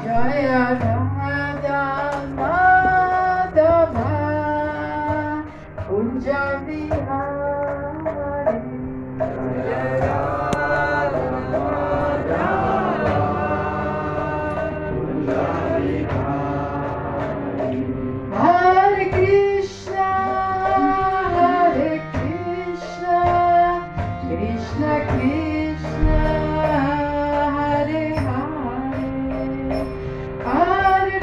Jaya Ramadana Punjabi Krishna, Hare Hare, Hare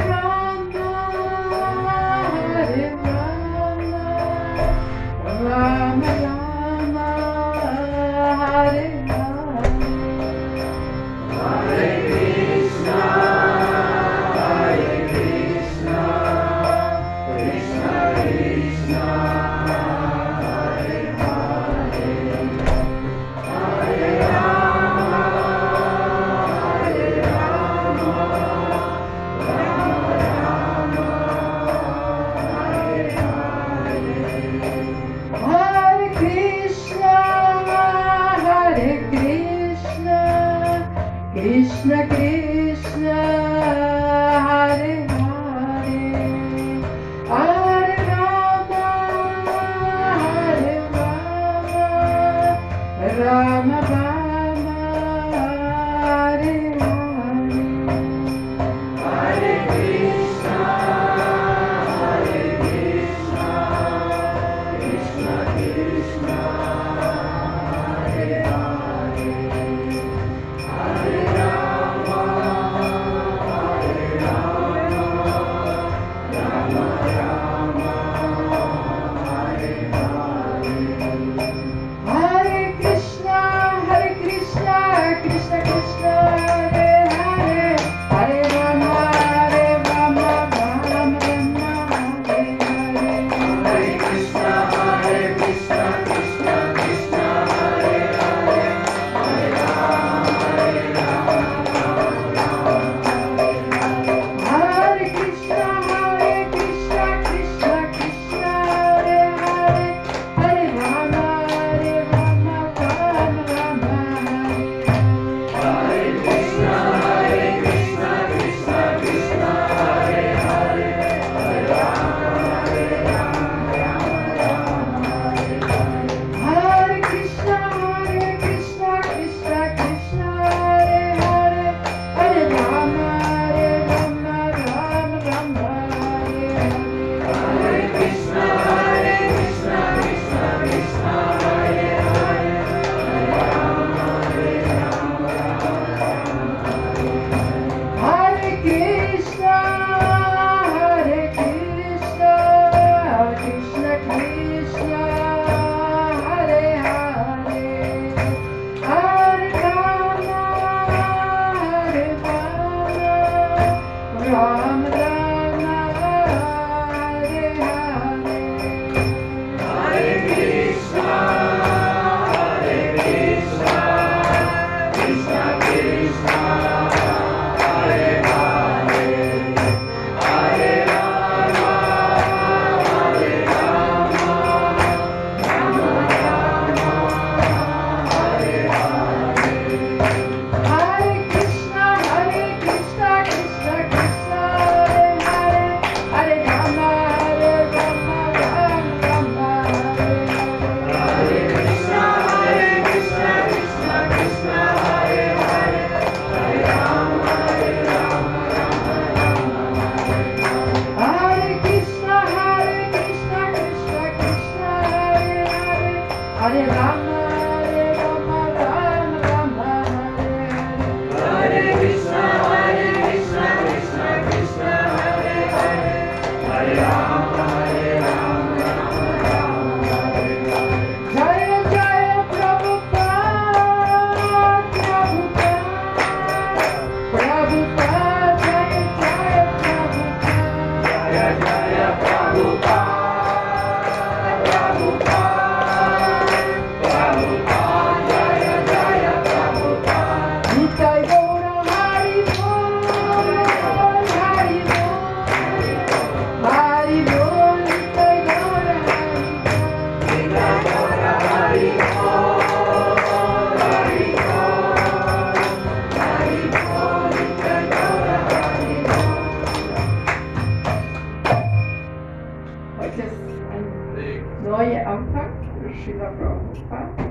Srila Prabhupada.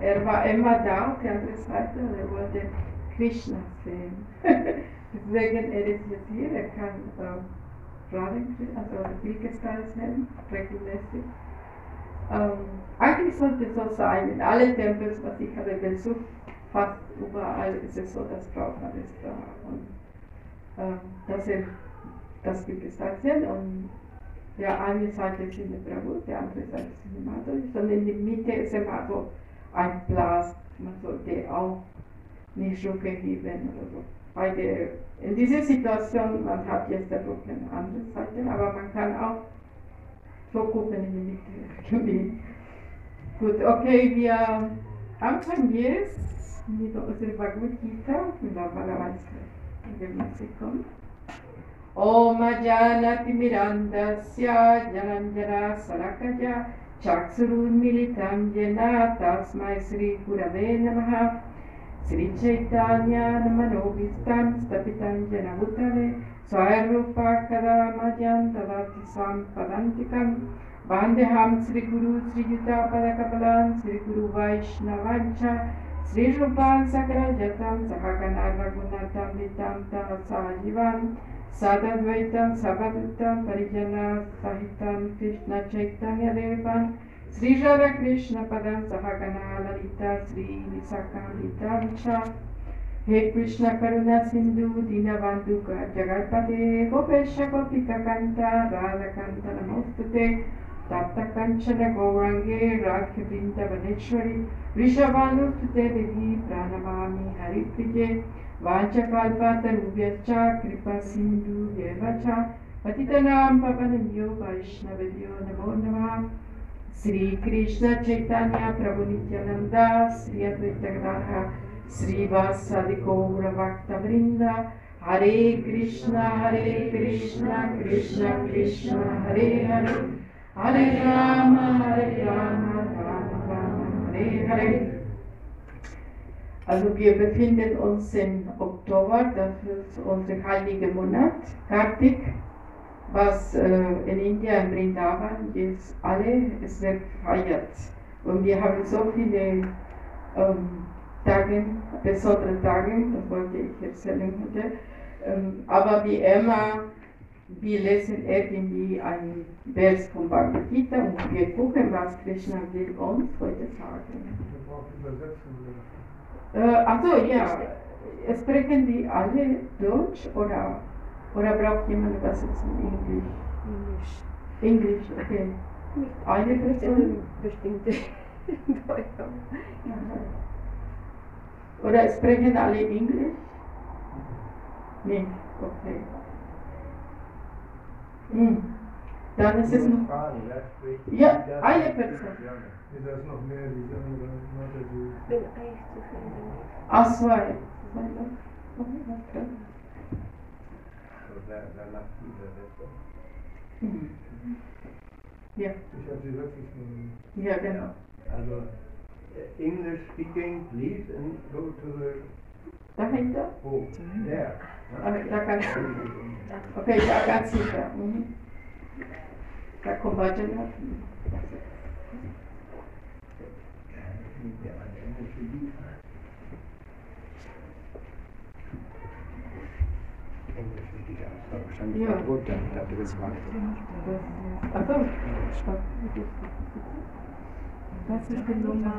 Er war immer da auf der anderen Seite und er wollte Krishna sehen. Deswegen er ist jetzt hier, er kann Radha-Krishna-Teils nehmen, regelmäßig. Eigentlich sollte es so sein, in allen Tempels, was ich habe besucht, fast überall ist es so, dass Prabhupada ist da und dass er das Krishna-Teils nennt. Und der eine Seite ist in der Prabhu, der andere Seite ist in der Madhuri, sondern in der Mitte ist immer so ein Platz, man sollte auch nicht hochheben oder so. In dieser Situation, man hat jetzt der Druck an der anderen Seite, aber man kann auch so gucken in die Mitte. Gut, okay, wir anfangen jetzt mit unserer Bhagavad Gita und der Bhagavad-Gita, wenn wir sie kommen. Om Ajanati Mirandasya Jananjana Salakaya Chaksurunmilitam Jena Tasmai Sri Gurave Namaha Sri Chaitanya Namanobhistam Stapitam Jena Bhutale Swayarupa Kadamajan Tadati Sam Padantikam Vandeham Sri Guru Sri Yuta Padakapalan Sri Guru Vaishnavancha Sri Rupan Sakrajatam Sahagana Ragunatam Vitam Tasajivan Sadadvaitam Sabaduttam Parijana Sahitam Krishna Chaitanya Devan Sri Radha Krishna Padam Sahagana Lalita Sri Visakalita Vicha He Krishna Karuna Sindhu Dinavanduka Jagarpate Gopesha Gopika Kanta Radha Kanta Namostute Tapta Kanchana Gaurange Radha Vrinda Vaneshwari Rishabhanustute Devi Pranamami Hariprije Vacha kalpata rubhyacha kripa sindhu yevacha patitanam pavanamyo vaishnavyo namo namaha Sri Krishna Chaitanya Prabhu Nityananda Sri Advaita Gadadhara Sri Vasadi Gaura Bhakta Vrinda Hare Krishna Krishna Krishna Hare Hare Hare Rama Rama Rama Hare Hare. Also wir befinden uns im Oktober, das ist unser heiliger Monat, Kartik, was in Indien, in Vrindavan, jetzt alle, es wird gefeiert. Und wir haben so viele Tage, besondere Tage, das wollte ich erzählen heute, aber wie immer, wir lesen irgendwie einen Vers von Bhagavad Gita und wir gucken, was Krishna will uns heute sagen. Also ja, sprechen die alle Deutsch oder braucht jemand Übersetzung in Englisch? Englisch, okay. Eine Person? Bestimmte Deutung. Ja. Oder sprechen alle Englisch? Nicht, okay. Hm. Dann ist es noch... Ja, eine Person. Ist das noch mehr, die sagen, ich bin eigentlich zufrieden. Ach, zwei. Ja. Ich habe sie wirklich nicht. Ja, genau. Also, English speaking, please, and go to the... Dahinter? Oh, there. Da kannst du... Okay, da kannst du da. Da kommt weiter noch. Ja. Gut, dann habt ihr das gemacht. Achso. Das ist die Nummer.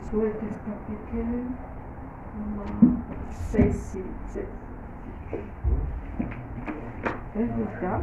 So, das Kapitel Nummer 6. Das ist da.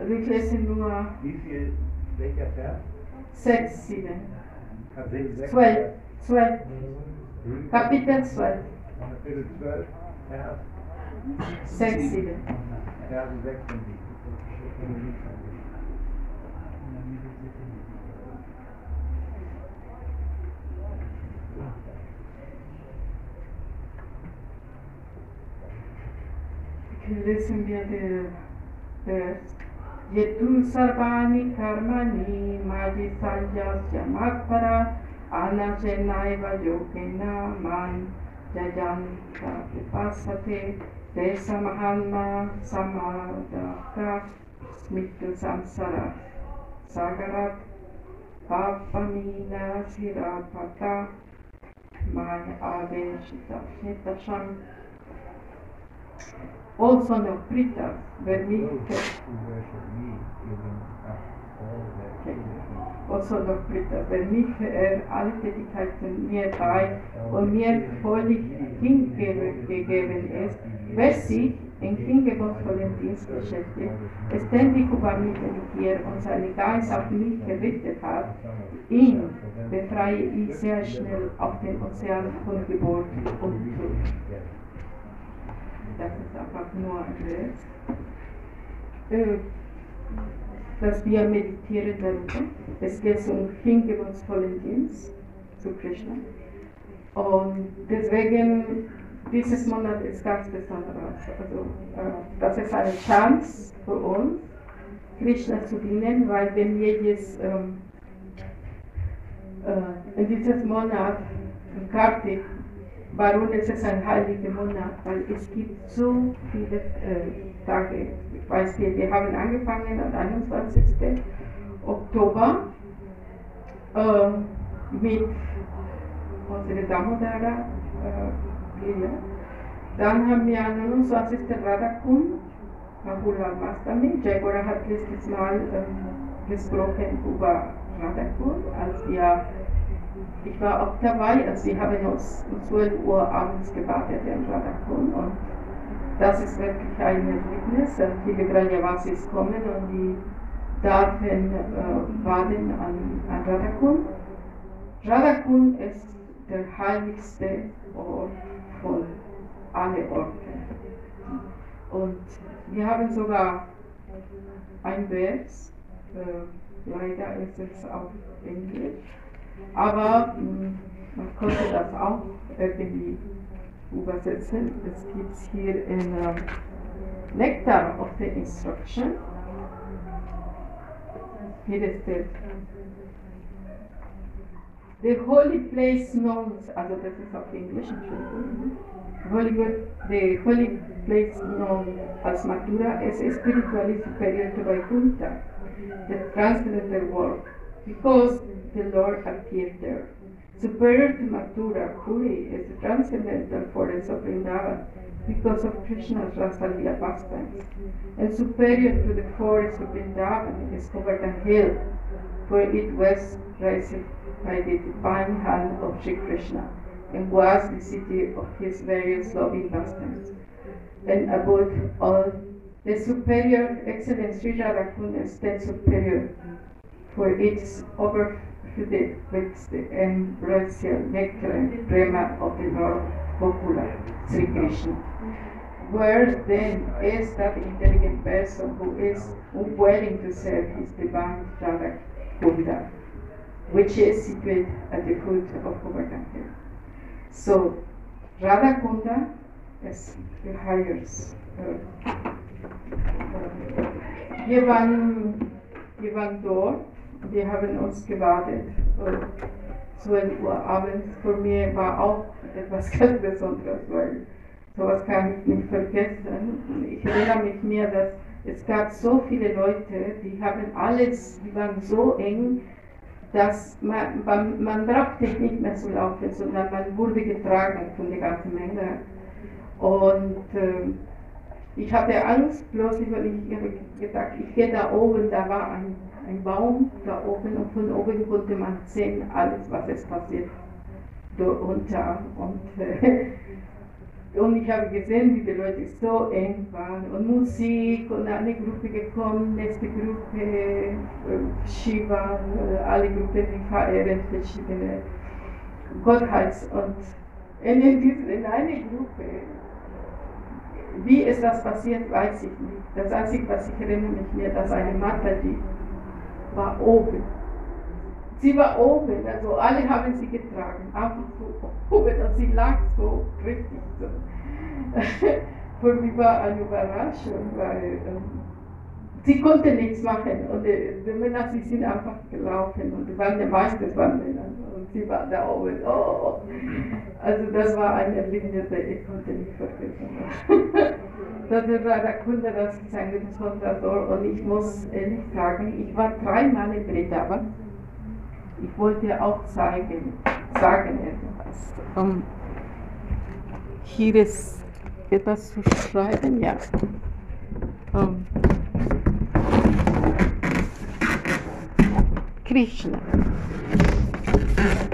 Also ich lese nur... Wie viel? Welcher Vers? 6, 7. 12. Kapitel 12. Kapitel 12, Vers 6, 7. Vers 6 und 7. Lesen wir den Vers. Yetum sarvani karmani maji sanjasya makpara anachenaiva yogena man jayanta vipasate desamahanma samadaka mittu samsara sagarat papamina sirapata maya aveshita shetasham. O son of Prita, vermisse alle Tätigkeiten mir bei und mir völlig hingegeben ist, wer sich in hingebungsvollen Dienst beschäftigt, ständig über mich meditiert und seinen Geist auf mich gerichtet hat, ihn befreie ich sehr schnell auf den Ozean von Geburt und Tod. Das ist einfach nur ein Bild, dass wir meditieren werden. Es geht um hingebungsvollen Dienst zu Krishna. Und deswegen, dieses Monat ist ganz besonders. Also, das ist eine Chance für uns, Krishna zu dienen, weil wenn wir jetzt in diesem Monat im Kartik, warum ist es ein heiliger Monat? Weil es gibt so viele Tage. Ich weiß nicht, wir haben angefangen am 21. Oktober mit unserer Damodara. Dann haben wir am 29. Radhakund, Mahula Mastami. Jagora hat letztes Mal gesprochen über Radhakund, als wir. Ich war auch dabei, also wir haben uns um 12 Uhr abends gewartet in Radhakund und das ist wirklich ein Erlebnis. Viele Brajavasis kommen und die dürfen warten an Radhakund. Radhakund ist der heiligste Ort von allen Orten. Und wir haben sogar ein Vers, leider ist es auf Englisch. Aber man konnte das auch irgendwie übersetzen. Es gibt hier in Nectar of the Instruction. Hier ist der The Holy Place known, also das ist auf Englisch, the Holy Place known as Mathura is spiritually superior to Vaikuntha, the transcendental world, because the Lord appeared there. Superior to Mathura, Puri is the transcendental forest of Vrindavan because of Krishna's Rasalila pastimes. And superior to the forest of Vrindavan is Govardhan Hill, for it was raised by the divine hand of Sri Krishna and was the city of his various loving pastimes. And above all, the superior excellence Sri Radhakund stands superior, for its over the with the ambrosial nectar and prema of the Lord Gokula, Sri Krishna. Where then is that intelligent person who is unwilling to serve his divine Radhakunda, which is situated at the foot of Govardhan Hill? So, Radhakunda is the highest. Wir waren dort. Wir haben uns gewartet, 12 Uhr abends. Für mich war auch etwas ganz Besonderes, weil sowas kann ich nicht vergessen. Ich erinnere mich mehr, dass es gab so viele Leute, die haben alles, die waren so eng, dass man brauchte nicht mehr zu laufen, sondern man wurde getragen von der ganzen Menge. Und ich hatte Angst, bloß ich habe gedacht, ich gehe da oben, da war ein Baum da oben und von oben konnte man sehen, alles was es passiert, da unter. Und Und ich habe gesehen, wie die Leute so eng waren und Musik und eine Gruppe gekommen, nächste Gruppe, Shiva, alle Gruppen, die feiern verschiedene Gottheits. Und in einer Gruppe, wie ist das passiert, weiß ich nicht. Das Einzige, was ich erinnere mich, dass eine Mataji war oben. Sie war oben, also alle haben sie getragen, ab und zu oben, und sie lag so richtig so. Für mich war eine Überraschung, weil sie konnte nichts machen und die Männer, sie sind einfach gelaufen und die waren der meiste waren Männer und sie war da oben, oh. Also das war ein Erlebnis, ich konnte nicht vergessen. Das war der Kunde, das ist ein Gesundheitsort und ich muss ehrlich sagen, ich war 3 Mal in Bredava. Ich wollte auch sagen etwas. Hier ist etwas zu schreiben, ja. Krishna.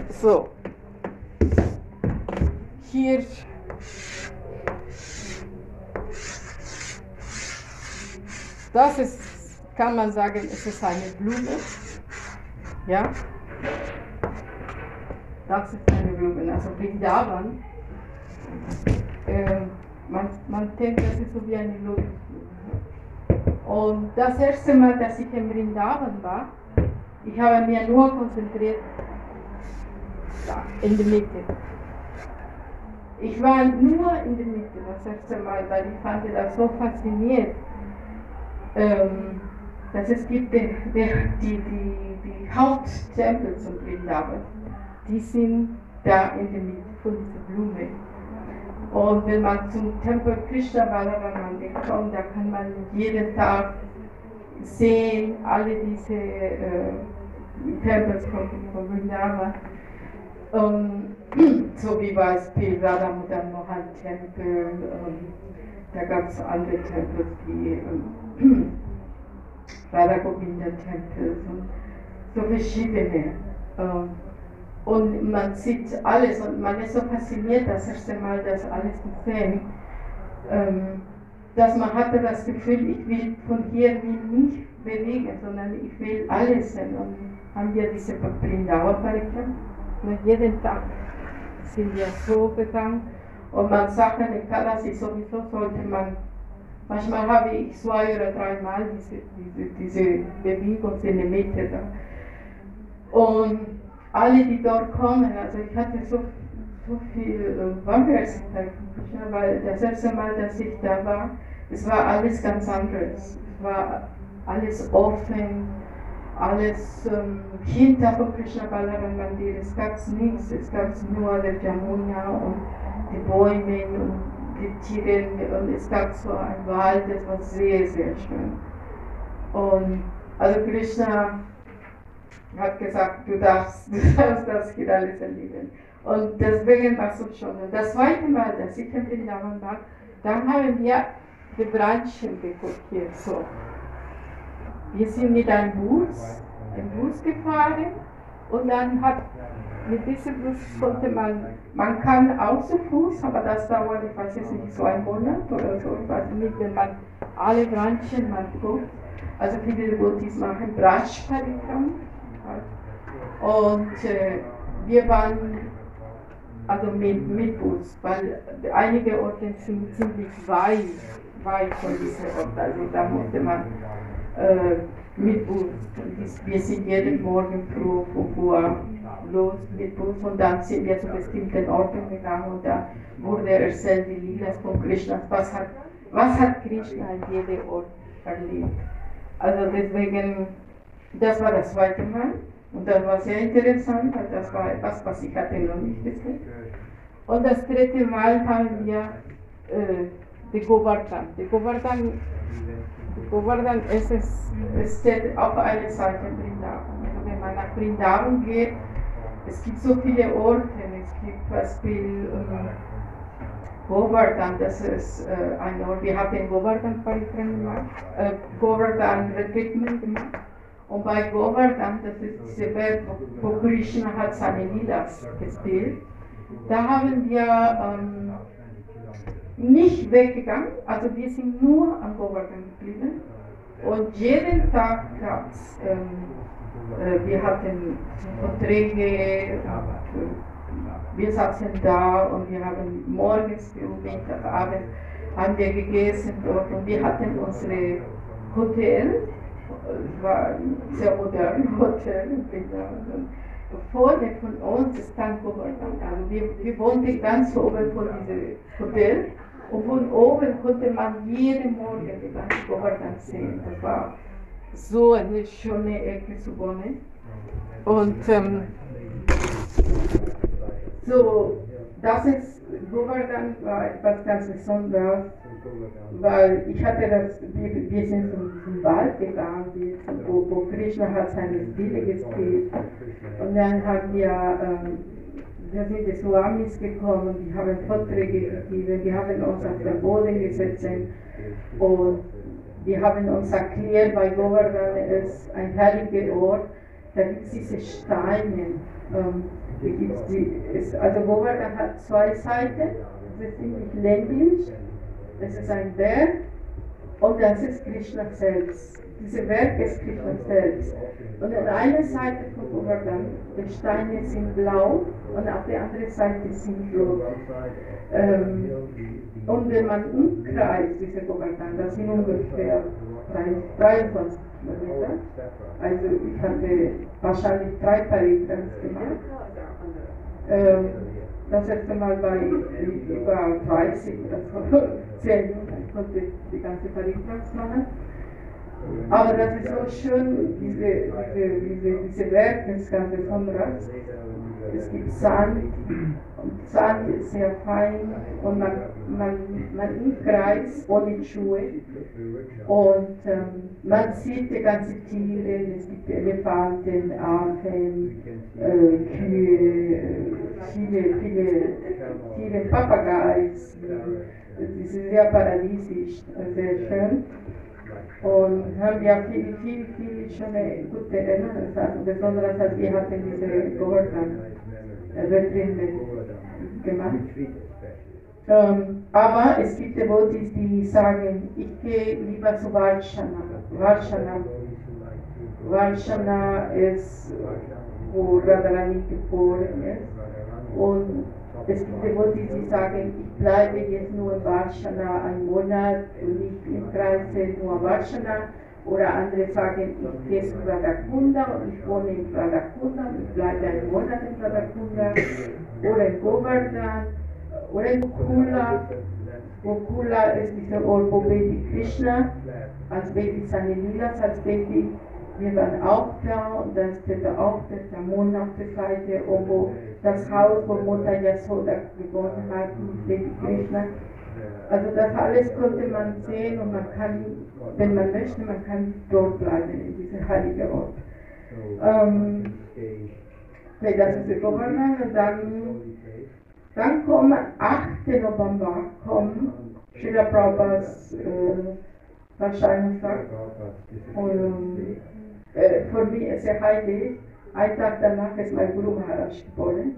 So. Hier. Das ist, kann man sagen, es ist eine Blume. Ja. Das ist eine Blume, also Vrindavan, man denkt, das ist so wie eine Blume. Und das erste Mal, dass ich in Vrindavan war, ich habe mich nur konzentriert in der Mitte. Ich war nur in der Mitte das erste Mal, weil ich fand das so faszinierend, dass es gibt die Haupttempel zum Vrindavan. Die sind da in der Mitte von dieser Blume. Und wenn man zum Tempel Krishna Balaram kommt, da kann man jeden Tag sehen, alle diese Tempels von Vrindavan. So wie bei P. Radhamudan Mohan Tempel, da gab es andere Tempel, die Radha Govinda Tempel, so verschiedene. Und man sieht alles und man ist so fasziniert, das erste Mal das alles zu sehen, dass man hatte das Gefühl, ich will von hier nicht bewegen, sondern ich will alles sehen. Und haben wir diese Vrindavan-Parika, jeden Tag sind wir so begangen. Und man sagt, in Kalasi sowieso sollte man, manchmal habe ich 2 oder 3 Mal diese Bewegung in der Mitte da. Und alle, die dort kommen, also ich hatte so viel Wanderaspekte, weil das erste Mal, dass ich da war, es war alles ganz anderes. Es war alles offen, alles hinter von Krishna Balaram Mandir, es gab nichts, es gab nur der Jamuna und die Bäume und die Tiere und es gab so einen Wald, das war sehr, sehr schön. Und also Krishna hat gesagt, du darfst das hier alles erleben. Und deswegen war es so schön. Und das zweite Mal, dass ich in Vrindavan war, dann haben wir die Branchen geguckt hier so. Wir sind mit einem Bus, gefahren und dann hat mit diesem Bus konnte man kann auch zu Fuß, aber das dauert, ich weiß jetzt nicht, so einen Monat oder so, ich weiß nicht, wenn man alle Branchen mal guckt. Also viele Devotees machen Branch-Parikram. Und wir waren also mit Bus, weil einige Orte sind ziemlich weit von diesem Ort. Also da musste man mit Bus. Wir sind jeden Morgen früh von Uhr los mit Bus und dann sind wir zu bestimmten Orten gegangen und da wurde erzählt, die Lilas von Krishna, was hat Krishna an jedem Ort erlebt. Also deswegen, das war das zweite Mal. Und das war sehr interessant, weil das war etwas, was ich hatte noch nicht gesehen. Und das dritte Mal haben wir die Govardhan. Die Govardhan es steht auf einer Seite in Vrindavan. Also wenn man nach Vrindavan geht, es gibt so viele Orte. Es gibt zum Beispiel Govardhan, das ist ein Ort. Wir haben Govardhan-Parikram gemacht, Govardhan-Retreatment gemacht. Und bei Govardhan, das ist diese Welt, wo Krishna hat seine Lilas gespielt, da haben wir nicht weggegangen, also wir sind nur am Beobachten geblieben. Und jeden Tag gab es, wir hatten Verträge, wir saßen da und wir haben morgens und Mittagabend haben wir gegessen dort und wir hatten unsere Hotel, es war ein sehr modernes Hotel, vorne von uns stand Govardhan, also wir wohnten ganz oben von diesem Hotel und von oben konnte man jeden Morgen die ganze Govardhan sehen, das war so eine schöne Ecke zu wohnen und so, das ist, Govardhan war etwas ganz Besonderes, weil ich hatte das, wir sind zum Wald gegangen, wo Krishna hat seine Stille gespielt und dann haben wir, da sind die Swamis gekommen, die haben Vorträge gegeben, die haben uns auf den Boden gesetzt und die haben uns erklärt, weil Govardhan ist ein heiliger Ort, da gibt es diese Steine, also Govardhan hat zwei Seiten, das ist ziemlich ländlich, das ist ein Berg und das ist Krishna selbst. Dieser Berg ist Krishna selbst. Und an einer Seite von Govardhan, die Steine sind blau und auf der anderen Seite sind rot. Und wenn man umkreist, diese Govardhan, das sind ungefähr 23 Kilometer. Also ich hatte wahrscheinlich 3 Parikrams gemacht. Das erste Mal war ich über 30 oder so, 10 Minuten, ich konnte die ganze Parikrams machen. Aber das ist so schön, diese Welt ist ganz besonders. Es gibt Sand, und Sand ist sehr fein und man umkreist ohne Schuhe. Und man sieht die ganzen Tiere, es gibt Elefanten, Affen, Kühe, viele Tiere, Papageis. Es ist sehr paradiesisch, sehr schön. Und haben ja viele schöne, gute Erinnerungen, also besonders als wir hatten diese Govardhan-Retreat gemacht. Aber es gibt Devotees, die sagen, ich gehe lieber zu Varshana ist, wo Radharani geboren ist. Und es gibt Devotees, die sagen, ich bleibe jetzt nur in Varshana einen Monat und ich umkreise nur Varshana. Oder andere sagen, ich gehe zu Radhakunda und ich wohne in Radhakunda und ich bleibe einen Monat in Radhakunda. Oder in Govardhan. Oder in Gokula. Gokula ist dieser Ort, wo Baby Krishna als Baby seine Lilas als Baby. Wir waren auch da und dann steht da auch der Mond auf der Seite, wo das Haus, wo Mutter Yasoda gewohnt hat, mit Baby Krishna. Also das alles konnte man sehen und man kann, wenn man möchte, man kann dort bleiben, in diesem heiligen Ort. Das ist der Govardhan und dann kommt am 8. November, Srila Prabhupadas Wahrscheinlichkeit. Für mich ist er heilig. Ein Tag danach ist mein Guru Maharaj geboren.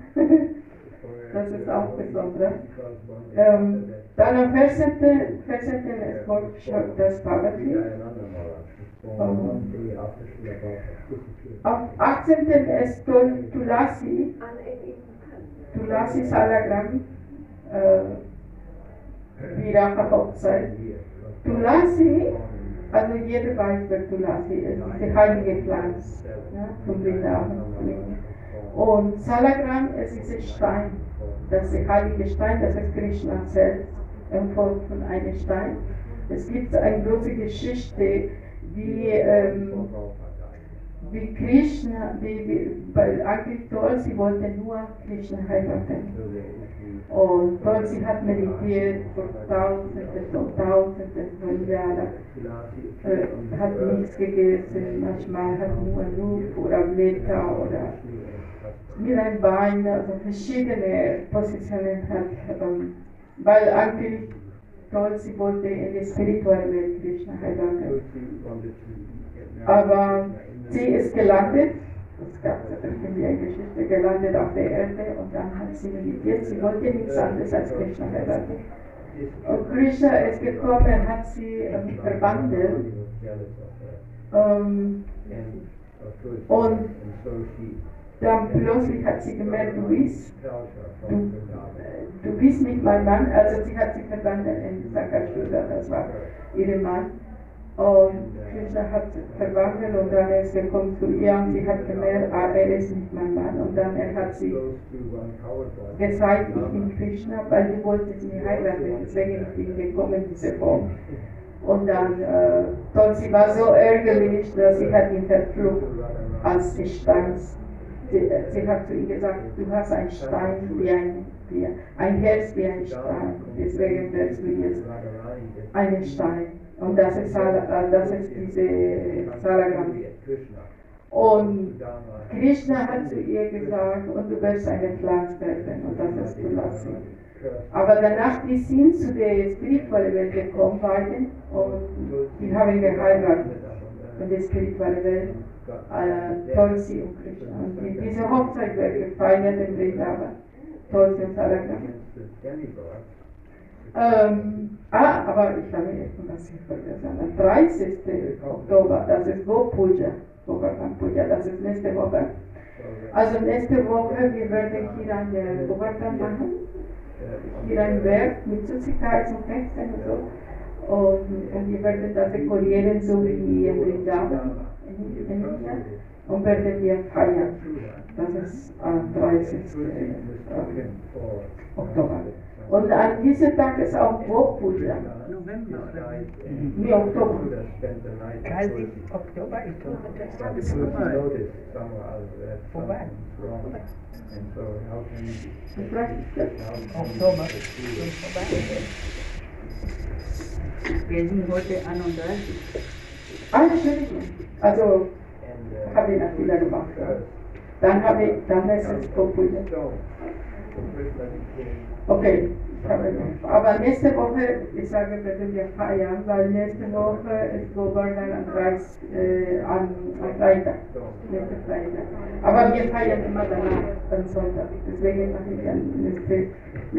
Das ist auch besonders. Dann am 14. folgt das Parvati. Am 18. ist Tulasi Salagram, Viraha Hochzeit. Tulasi, also jeder weiß, wer Tulasi ist, die heilige Pflanze, ja, zum Vrindavan. Und Salagram ist dieser Stein, das ist der heilige Stein, das ist Krishna selbst, empfohlen von einem Stein. Es gibt eine große Geschichte, wie Krishna, weil eigentlich Tulsi wollte nur Krishna heiraten. Und Tulsi hat meditiert vor Tausenden von Jahren, hat nichts gegessen, manchmal hat nur Luft oder Blätter oder mit einem Bein, also verschiedene Positionen hat, weil eigentlich Tulsi wollte in der spirituellen Welt Krishna heiraten. Aber sie ist gelandet, es gab irgendwie eine Geschichte, gelandet auf der Erde und dann hat sie meditiert, sie wollte nichts anderes als Krishna heiraten. Krishna ist gekommen, hat sie verwandelt. Und dann plötzlich hat sie gemerkt, du bist nicht mein Mann. Also sie hat sich verwandelt in Sankashula, das war ihr Mann. Und Krishna hat verwandelt und dann ist er gekommen zu ihr und sie hat gemerkt, er ist nicht mein Mann. Und dann hat sie gezeigt, ich bin Krishna, weil sie wollte sie heiraten, deswegen bin ich gekommen, diese Form. Und dann, sie war so ärgerlich, dass sie hat ihn verflucht als Stein. Sie hat zu ihm gesagt, du hast einen Stein wie ein Herz wie ein Stein, deswegen wirst du jetzt einen Stein. Und das ist diese Salagram. Und Krishna hat zu ihr gesagt, und du wirst eine Pflanze werden, und das hast du lassen. Aber danach, die sind zu der spirituellen Welt gekommen, beiden, und die haben geheiratet. Und die spirituelle Welt, Tulsi und Krishna. Und diese Hochzeit wird gefeiert in Vrindavan, Tulsi und Salaragam. Aber ich habe jetzt noch was vergessen. Am 30. Oktober, das ist Gopuja, Govardhan Puja, das ist nächste Woche. Also nächste Woche, wir werden hier an der Govardhan machen. Hier ein Werk mit Süßigkeiten und Texten und so. Und wir werden das dekorieren, so wie in Vrindavan in India. Und werden wir feiern. Das ist am 30. Oktober. Und an diesem Tag ist auch Gopuja. November oder? Nee, Oktober. 30. Oktober, ich glaube, das habe ich vorbei. Oktober. Wir sind heute 31. Ah, natürlich. Also, habe ich noch wieder gemacht. Dann ist es Gopuja. Okay, aber nächste Woche, ich sage, werden wir feiern, weil nächste Woche ist Govardhan am Freitag, nächste Freitag. Aber wir feiern immer danach, am Sonntag. Deswegen machen wir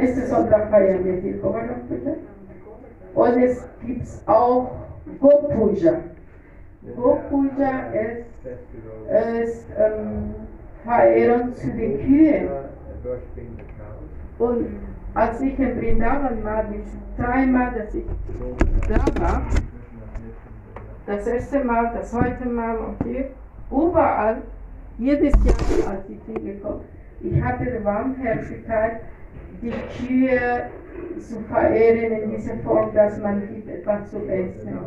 nächste Sonntag feiern wir hier Govardhan Puja. Und es gibt auch Gopuja. Gopuja ist Verehrung zu den Kühen. Und als ich in Vrindavan war, dreimal, dass ich da war, das erste Mal, das zweite Mal und hier, überall, jedes Jahr, als ich hingekommen bin, ich hatte die Warmherzigkeit, die Kühe zu verehren in dieser Form, dass man gibt etwas zu essen.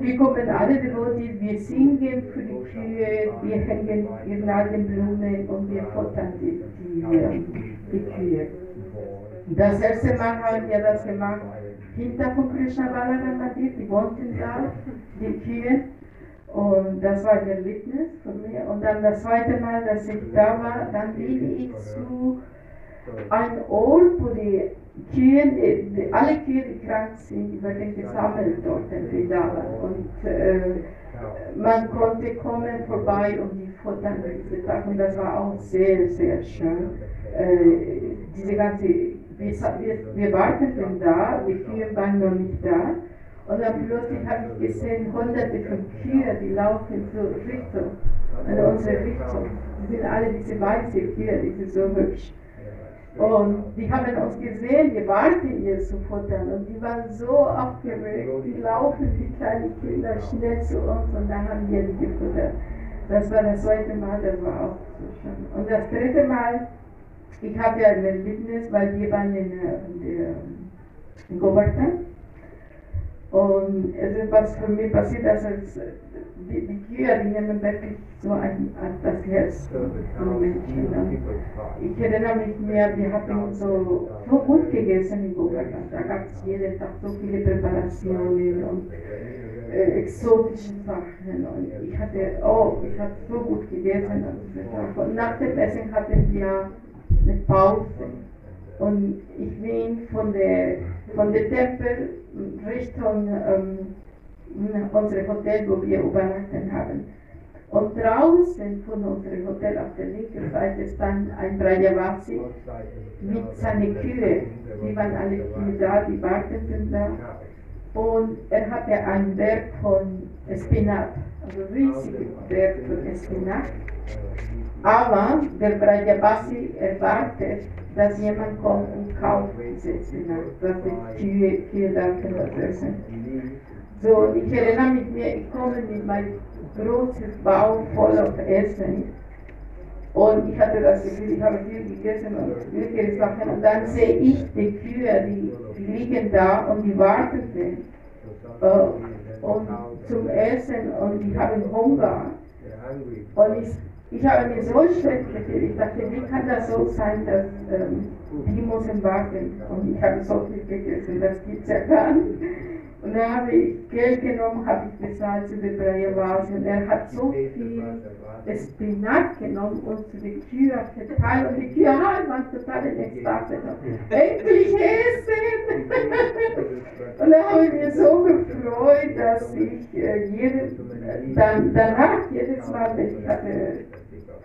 Wir kommen alle Devotees, wir singen für die Kühe, wir hängen Girlandenblumen und wir futtern die Kühe. Das erste Mal haben wir das gemacht, hinter von Krishna Balaram Mandir, die wohnten da, die Kühe. Und das war ein Erlebnis für mich. Und dann das zweite Mal, dass ich da war, dann bin ich zu einem Ort, wo die Kühe, alle Kühe, die krank sind, die werden gesammelt dort in Vrindavan. Und man konnte kommen vorbei und die futtern diese Tag. Und das war auch sehr, sehr schön. Diese ganze, wir warteten da, die Kühe waren noch nicht da. Und dann plötzlich habe ich gesehen, hunderte von Kühen, die laufen so Richtung, in unsere Richtung. Die sind alle diese weiße Kühe, die sind so hübsch. Und die haben uns gesehen, wir warten hier zu futtern und die waren so aufgeregt, die laufen wie kleine Kinder schnell zu uns und dann haben wir die gefuttert. Das war das zweite Mal, das war auch so schön. Und das dritte Mal, ich hatte ein Erlebnis, weil wir waren in Govardhan und es ist was für mich passiert, dass die Kühe, die nehmen wirklich so an das Herz von Menschen. Ich erinnere mich mehr, wir hatten so gut gegessen in Govardhan. Da gab es jeden Tag so viele Präparationen und exotische Sachen. Und ich hatte so gut gegessen an diesem Tag. Und nach dem Essen hatten wir eine Pause. Und ich bin von der Tempel Richtung unser Hotel, wo wir übernachten haben. Und draußen von unserem Hotel auf der linken Seite stand ein Brajavasi mit seiner Kühe, die waren alle Kühe da, die warteten da. Und er hatte ein Berg von Spinat, also riesigen Berg von Spinat. Aber der Brajavasi erwartet, dass jemand kommt und kauft diese Spinat, dass die Kühe da können essen. So, ich erinnere mich, ich komme mit meinem großen Bauch voller Essen und ich hatte das Gefühl, ich habe viel gegessen und viel Sachen und dann sehe ich die Kühe, die liegen da und die warteten und zum Essen und die haben Hunger und ich habe mir so schlecht gefühlt, ich dachte, wie kann das so sein, dass die müssen warten und ich habe so viel gegessen, das gibt es ja gar nicht. Und dann habe ich Geld genommen, habe ich bezahlt zu den Brajavasi und er hat so viel Spinat genommen und zu den Kühen verteilt und die Kühe waren total in Ekstase. Endlich essen! Und dann habe ich mich so gefreut, dass ich danach jedes Mal, wenn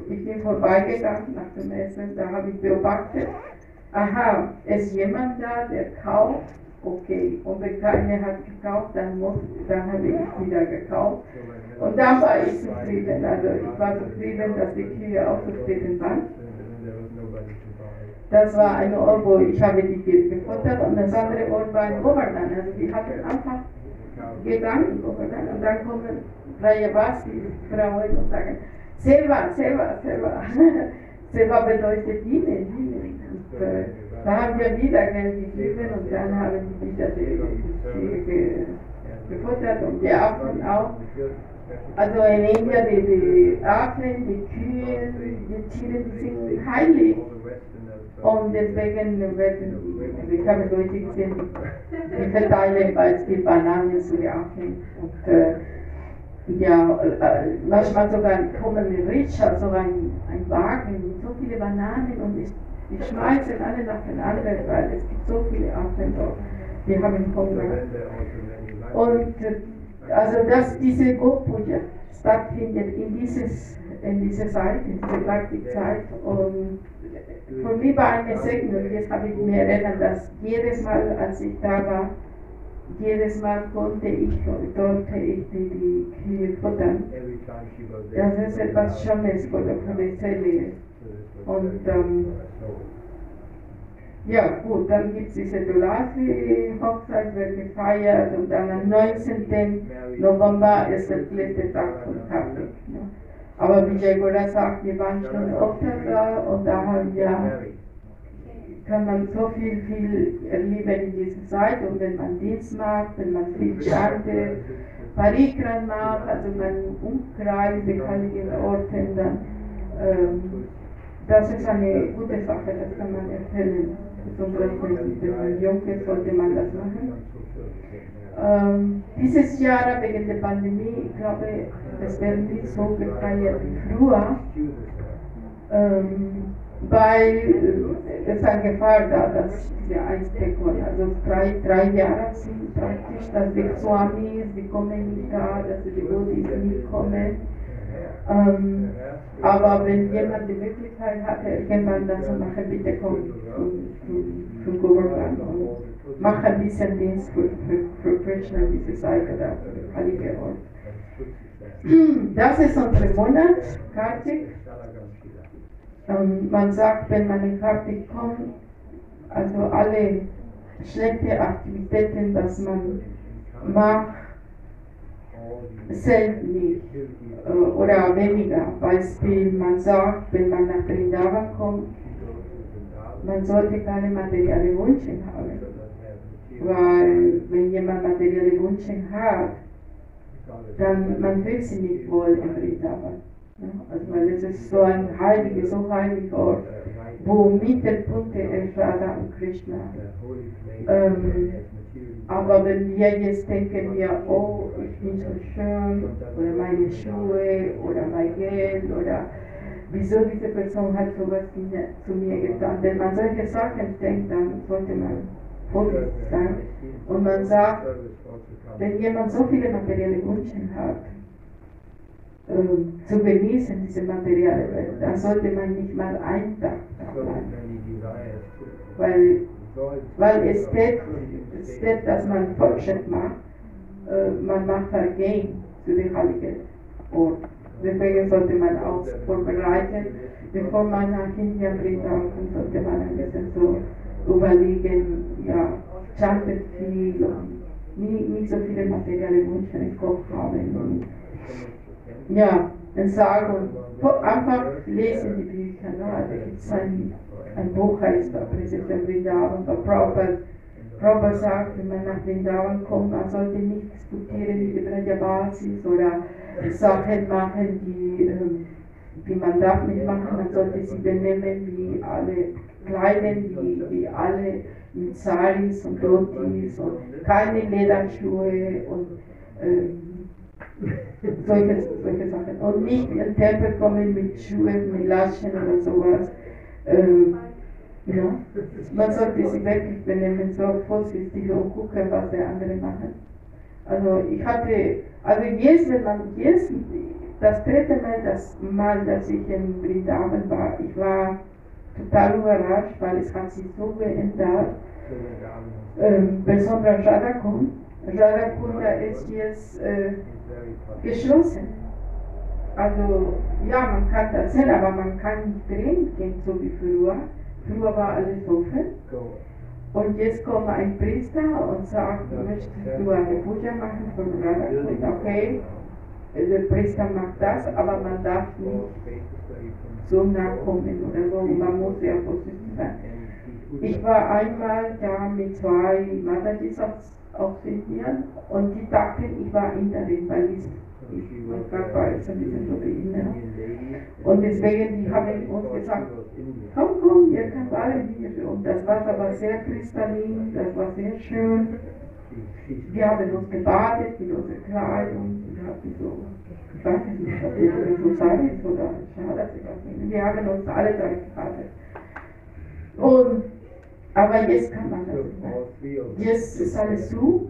ich bin vorbeigegangen nach dem Essen, da habe ich beobachtet, aha, ist jemand da, der kauft? Okay, und wenn keiner hat gekauft, dann habe ich wieder gekauft. Und da war ich zufrieden. Also ich war zufrieden, dass die Kühe auch zufrieden waren. Das war ein Ort, wo ich habe die Kühe gefuttert und das andere Ort war in Govardhan. Also die hatten einfach gegangen in Govardhan und dann kommen Brajavasi-Frauen und sagen, Seva, Seva, Seva. Seva bedeutet dienen, dienen. Da haben wir wieder Geld gegeben und dann haben die wieder die gefuttert und die Affen auch. Also in Indien die Affen, die Kühe, die Tiere, die sind heilig. Und deswegen ich habe Leute gesehen, die verteilen beispielsweise Bananen zu den Affen. Und, ja, manchmal sogar kommen mit Rikscha, sogar ein Wagen mit so vielen Bananen und die schmeißen alle nach den anderen, weil es gibt so viele Affen dort, die haben Hunger. Und also dass diese Gopuja stattfindet in dieser Zeit, in dieser Praktikzeit. Und für mich war eine Segnung, jetzt habe ich mir erinnert, dass jedes Mal, als ich da war, jedes Mal konnte ich die Kühe futtern. Das ist etwas Schönes für die Seele. Und ja gut, dann gibt es diese Tulasi-Hochzeit, wird gefeiert und dann am 19. November ist der letzte Tag von Kartik. Ne? Aber wie Vijay Gowda sagt, wir waren schon öfter da und da haben wir, kann man so viel erleben in dieser Zeit und wenn man Dienst macht, wenn man viel startet, Parikran macht, also man umkreist die heiligen Orten, dann das ist eine gute Sache, das kann man erzählen. Zum Beispiel, wenn man jung ist, sollte man das machen. Dieses Jahr wegen der Pandemie, ich glaube, es werden nicht so gefeiert wie früher, weil es eine Gefahr da, dass diese Einsteckung, also drei Jahre sind praktisch, dass die Swamis, die kommen nicht da, dass die Devotis nicht kommen. Aber wenn jemand die Möglichkeit hat, irgendwann das zu machen, bitte komm zum Govardhan und mach ein bisschen Dienst für Krishna, diese Seite da, für heilige Ort. Das ist unser Monat, Kartik. Man sagt, wenn man in Kartik kommt, also alle schlechten Aktivitäten, was man macht, selten oder weniger. Beispiel, man sagt, wenn man nach Vrindavan kommt, man sollte keine materiellen Wünsche haben. Weil, wenn jemand materielle Wünsche hat, dann man fühlt sich nicht wohl in Vrindavan. Also, weil es ist so ein heiliger Ort, wo Mittelpunkte ist Radha und Krishna. Aber wenn wir jetzt denken, ja, oh, ich bin so schön, oder meine Schuhe, oder mein Geld, oder wieso diese Person hat sowas zu mir getan. Wenn man solche Sachen denkt, dann sollte man vorsichtig sein. Und man sagt, wenn jemand so viele materielle Wünsche hat, zu genießen, diese materielle Welt. Da sollte man nicht mal einen Tag bleiben. Weil es steht, dass man Fortschritt macht, man macht Vergehen zu dem heiligen Ort. Deswegen sollte man auch vorbereiten, bevor man nach Indien reist, sollte man ein bisschen so überlegen, ja, chantet viel und nicht so viele materielle Wünsche im Kopf haben. Ja, dann sagen, einfach lesen die Bücher. Da gibt es ein Buch, heißt Prinzessin Vrindavan. Prabhupada sagt, wenn man nach Vrindavan kommt, man sollte nicht diskutieren über Brajabasis oder Sachen machen, die man darf nicht machen. Man sollte sie benehmen wie alle Kleinen, wie alle mit Saris und Dhotis und keine Lederschuhe und solche Sachen. Und nicht in den Tempel kommen mit Schuhen, mit Laschen oder sowas. Ja. Man sollte sich wirklich benehmen, so vorsichtig und gucken, was die anderen machen. Also das dritte Mal, dass ich in Vrindavan war, ich war total überrascht, weil es hat sich so geändert. Besonders Radha Kunda ist jetzt geschlossen. Also, ja, man kann das sehen, aber man kann nicht drin gehen, so wie früher. Früher war alles offen. Und jetzt kommt ein Priester und sagt, möchtest du eine Puja machen von Radha Kunda? Okay, der Priester macht das, aber man darf nicht so nah kommen oder so. Man muss sehr vorsichtig sein. Ich war einmal da mit zwei Matajis auf Indien und die dachten, ich war Inderin, weil mein Körper ist ein bisschen so behindert. Und deswegen, die haben uns gesagt, komm, ihr könnt alle hier. Und das Wasser war sehr kristallin, das war sehr schön. Wir haben uns gebadet mit unserer Kleidung. Ich weiß nicht, ob das so sein ist oder schade, wir haben uns alle drei gebadet. Aber jetzt kann man das nicht mehr. Jetzt ist alles zu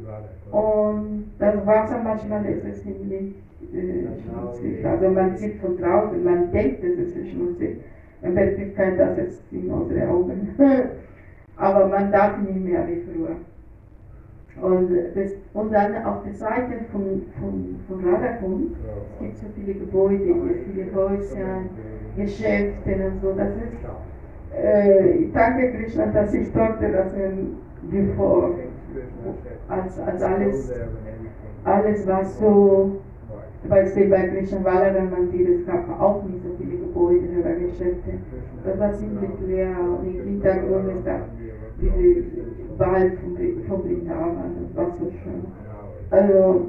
und das Wasser manchmal ist es ziemlich schmutzig. Also man sieht von draußen, man denkt, es ist schmutzig. In Wirklichkeit, das ist in unsere Augen. Aber man darf nicht mehr wie früher. Und dann auf der Seite von Radha Kunda, es gibt so viele Gebäude, viele Häuser, Geschäfte und so. Das ist, ich danke Krishna, dass ich dort lassen bevor, als alles war so, weil bei Krishna Balaram Mandir, es gab auch nicht so viele Gebäude oder Geschäfte, das war ziemlich leer und im Hintergrund es gab diese Wald von Vrindavan, das war so schön. Also,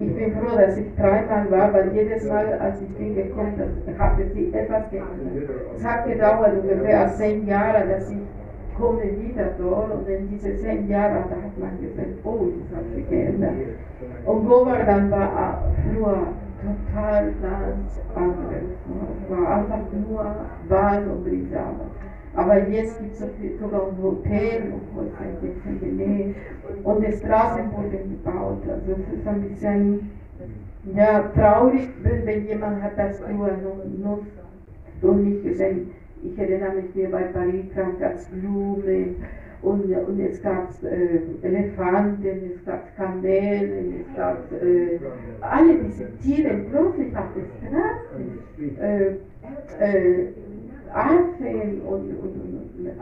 ich bin froh, dass ich dreimal war, weil jedes Mal, als ich bin gekommen, hatte sich etwas geändert. Es hat gedauert ungefähr 10 Jahre, dass ich komme wieder dort und in diese 10 Jahre, da hat man gesagt, oh, das hat sich geändert. Und Govardhan war früher total ganz anders. Es war einfach nur Wald und Vrindavan. Aber jetzt gibt es sogar ein Hotel in der Nähe und die Straßen wurden gebaut. Also es ist ein bisschen traurig, wenn jemand hat das nur nicht gesehen. Ich erinnere mich, hier bei Parikram gab es Blumen und es gab Elefanten, es gab Kamelen, es gab alle diese Tiere, plötzlich auf den Straßen. Arten und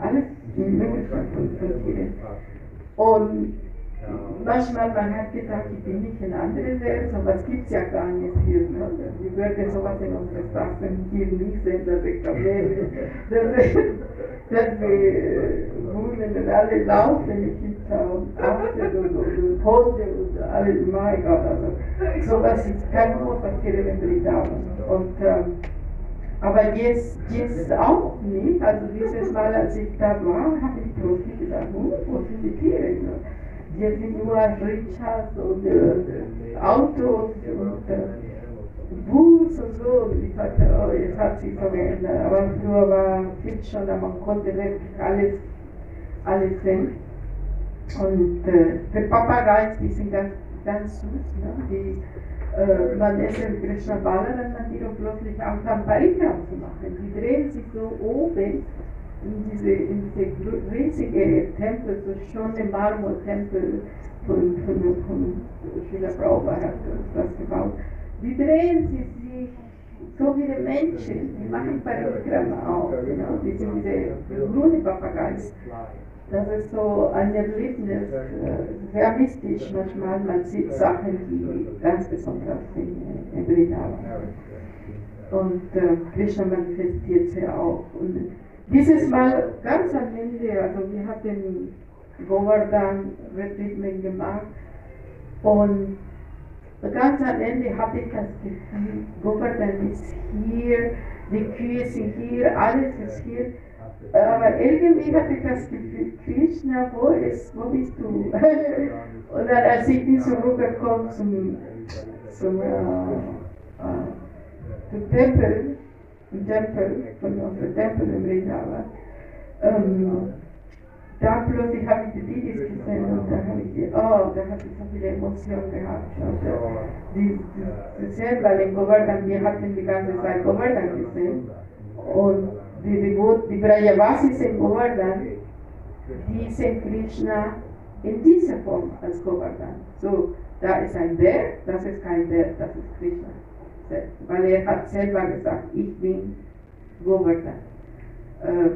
alles mögliche von Tieren. Und manchmal man hat gedacht, ich bin nicht in andere Welt, sowas gibt es ja gar nicht hier. Ne? Wir würden sowas in unseren Straßen hier nicht sehen, dass wir Kamele, dass wir Hunde und alle laufen hinter und Affen und Hunde und alles, mein Gott. Also, sowas kann nur passieren, wenn wir da sind. Aber jetzt auch nicht, also dieses Mal, als ich da war, habe ich plötzlich gedacht, wo sind die Tiere? Jetzt sind nur Rikscha und Autos und Bus und so. Und ich dachte, oh, jetzt hat sich so geändert. Aber früher war viel schon, aber man konnte wirklich alles sehen. Und der Papagei, die sind ganz süß, ne? Die man ist in Krishna Balaram Mandir und plötzlich anfangen, Parikrama zu machen. Die drehen sich so oben in diese riesige Tempel, so schöne Marmortempel von Srila Prabhupada hat das gebaut. Die drehen sich so wie die Menschen, die machen Parikrama auch, genau, diese grüne Papageis. Das ist so ein Erlebnis, sehr mystisch manchmal, man sieht Sachen, die ganz besonders sind in Vrindavan. Und Krishna manifestiert sie auch. Und dieses Mal ganz am Ende, also wir hatten Govardhan Retreatment gemacht und ganz am Ende habe ich das Gefühl, Govardhan ist hier, die Kühe sind hier, alles ist hier. Aber irgendwie hatte ich das Gefühl, Krishna, wo bist du? Und dann, als ich bin zurückgekommen zum Tempel im Vrindavan, da plötzlich habe ich die Didis gesehen und da habe ich da hatte ich so viele Emotionen gehabt. Die sehen, weil in Govardhan, wir hatten die ganze Zeit Govardhan gesehen. Und die Brajavasis in Govardhan, die sehen Krishna in dieser Form als Govardhan. So, da ist ein Berg, das ist kein Berg, das ist Krishna selbst. Weil er hat selber gesagt, ich bin Govardhan. Da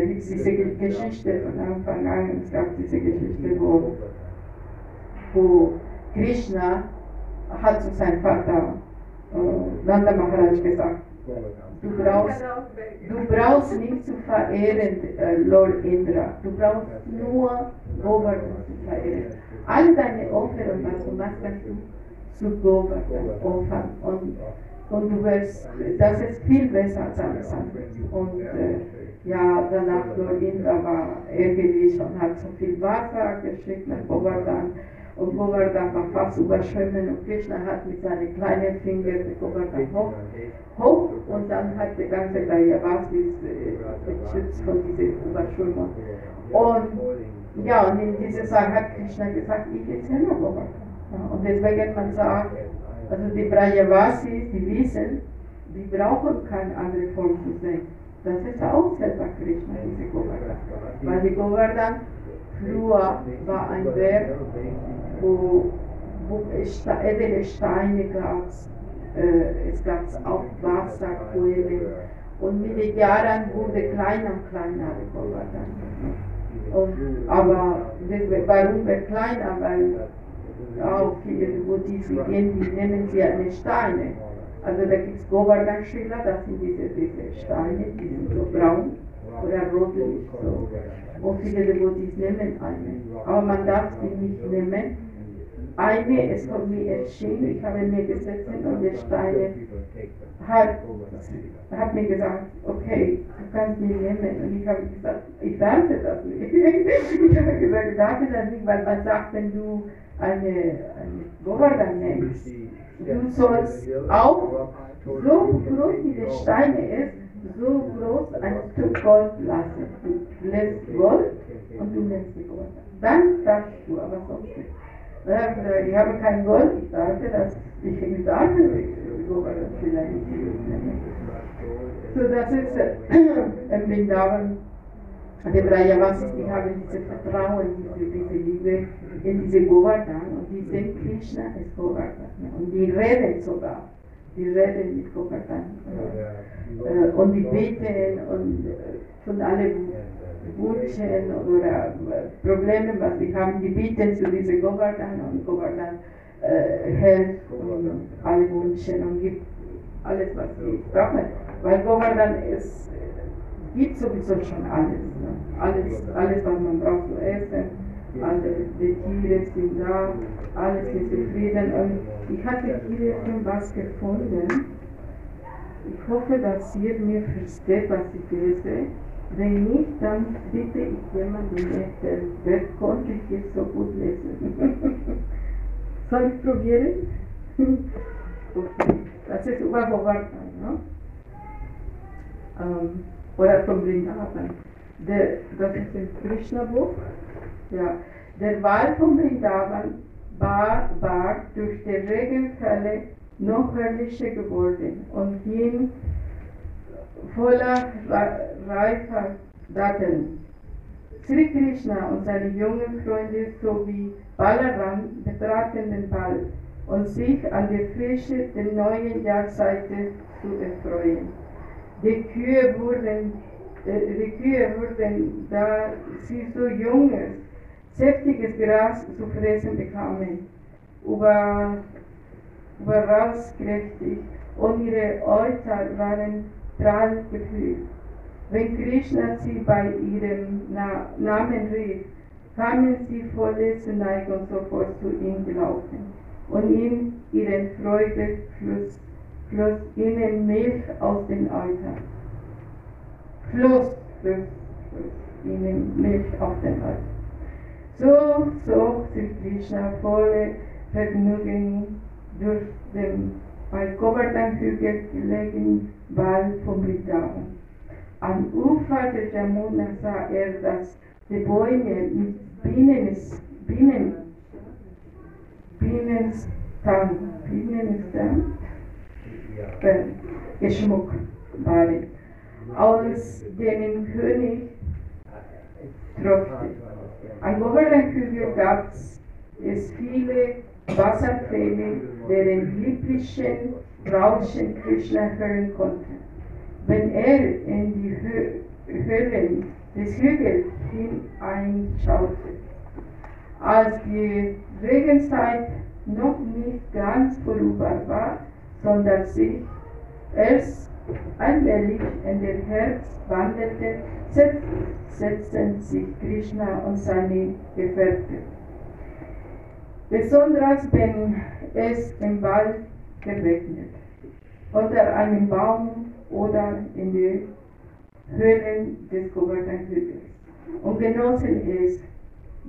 gibt es diese Geschichte von Anfang an, es gab diese Geschichte, wo Krishna hat zu seinem Vater Nanda Maharaj gesagt, Du brauchst nicht zu verehren, Lord Indra. Du brauchst nur Govardhan zu verehren. All deine Opfer und was du machst, kannst du zu Govardhan opfern. Und du wirst, das ist viel besser als alles andere. Und ja, danach Lord Indra war ärgerlich und hat so viel Wasser geschickt nach Govardhan. Und Govardhan war fast überschwemmen und Krishna hat mit seinen kleinen Fingern den Govardhan hoch und dann hat der ganze Brajavasis geschützt von dieser Überschwemmung. Und ja, und in dieser Sache hat Krishna gesagt, ich will selber Govardhan. Ja, und deswegen man sagt, also die Brajavasis, die wissen, die brauchen keine andere Form zu sehen. Das ist auch selber Krishna, diese Govardhan. Weil die Govardhan früher war ein Berg, wo edle Steine gab, es gab auch Wasserquellen und mit den Jahren wurde kleiner und kleiner Govardhan. Aber warum wird kleiner? Weil auch viele Buddhisten gehen, die nennen sie eine Steine. Also da gibt es Govardhan-Schiller, das sind diese Steine, die sind so braun oder rotlich. So. Und viele Devotis nehmen eine. Aber man darf sie nicht nehmen. Eine ist von mir erschienen, ich habe mir gesetzt und der Steine hat mir gesagt, okay, du kannst mich nehmen. Und ich habe gesagt, ich darf das nicht. Ich habe gesagt, ich darf das nicht, weil man sagt, wenn du eine Govardhan nimmst, du sollst auch so groß wie der Steine ist, so groß ein Stück Gold lassen. Du lässt Gold und du lässt die Gold. Dann darfst du, aber sonst nicht. Ich habe kein Gold, ich dachte, dass ich nicht dachte, das vielleicht nicht nehmen. So, das ist im Vrindavan, die Brajavasis, die haben dieses Vertrauen, diese Liebe in diese Govardhan und die sehen, Krishna ist Govardhan. Und die reden sogar. Die reden mit Govardhan. Und die beten und von allen Wünschen oder Problemen, was sie haben, die beten zu diesem Govardhan und Govardhan hilft und alle Wünsche und gibt alles, was sie brauchen. Weil Govardhan gibt sowieso schon alles, ne? Alles, was man braucht zu essen. Alle die Tiere sind da, alles ist zufrieden und ich hatte hier irgendwas gefunden. Ich hoffe, dass ihr mir versteht, was ich lese. Wenn nicht, dann bitte ich jemanden, der konnte ich hier so gut lesen. Soll ich probieren? Okay. Das ist über Govardhan, ne? Oder vom Vrindavan. Das ist ein Krishna-Buch. Ja, der Wald von Vrindavan war durch die Regenfälle noch herrlicher geworden und ging voller reifer Datteln. Sri Krishna und seine jungen Freunde sowie Balaram betraten den Wald, um sich an der Frische der neuen Jahreszeiten zu erfreuen. Die Kühe wurden, da sie so junges, saftiges Gras zu fressen bekamen, überaus kräftig, und ihre Euter waren prall gefüllt. Wenn Krishna sie bei ihrem Namen rief, kamen sie voller Zuneigung sofort zu ihm gelaufen und in ihren Freude floss ihnen Milch aus den Eutern. So zog sich Krishna voller Vergnügen durch den bei Govardhan-Hügel gelegenen Wald von Vrindavan. Am Ufer der Jamuna sah er, dass die Bäume mit Bienenstamm geschmückt waren, aus denen König tropfte. An Govardhan-Hügel gab es viele Wasserfälle, deren lieblichen Rauschen Krishna hören konnte. Wenn er in die Höhlen des Hügels hineinschaute, als die Regenzeit noch nicht ganz vorüber war, sondern sich erst allmählich in den Herbst wandelte, setzten sich Krishna und seine Gefährten. Besonders wenn es im Wald geregnet, unter einem Baum oder in den Höhlen des Govardhan-Hügels, und genossen es,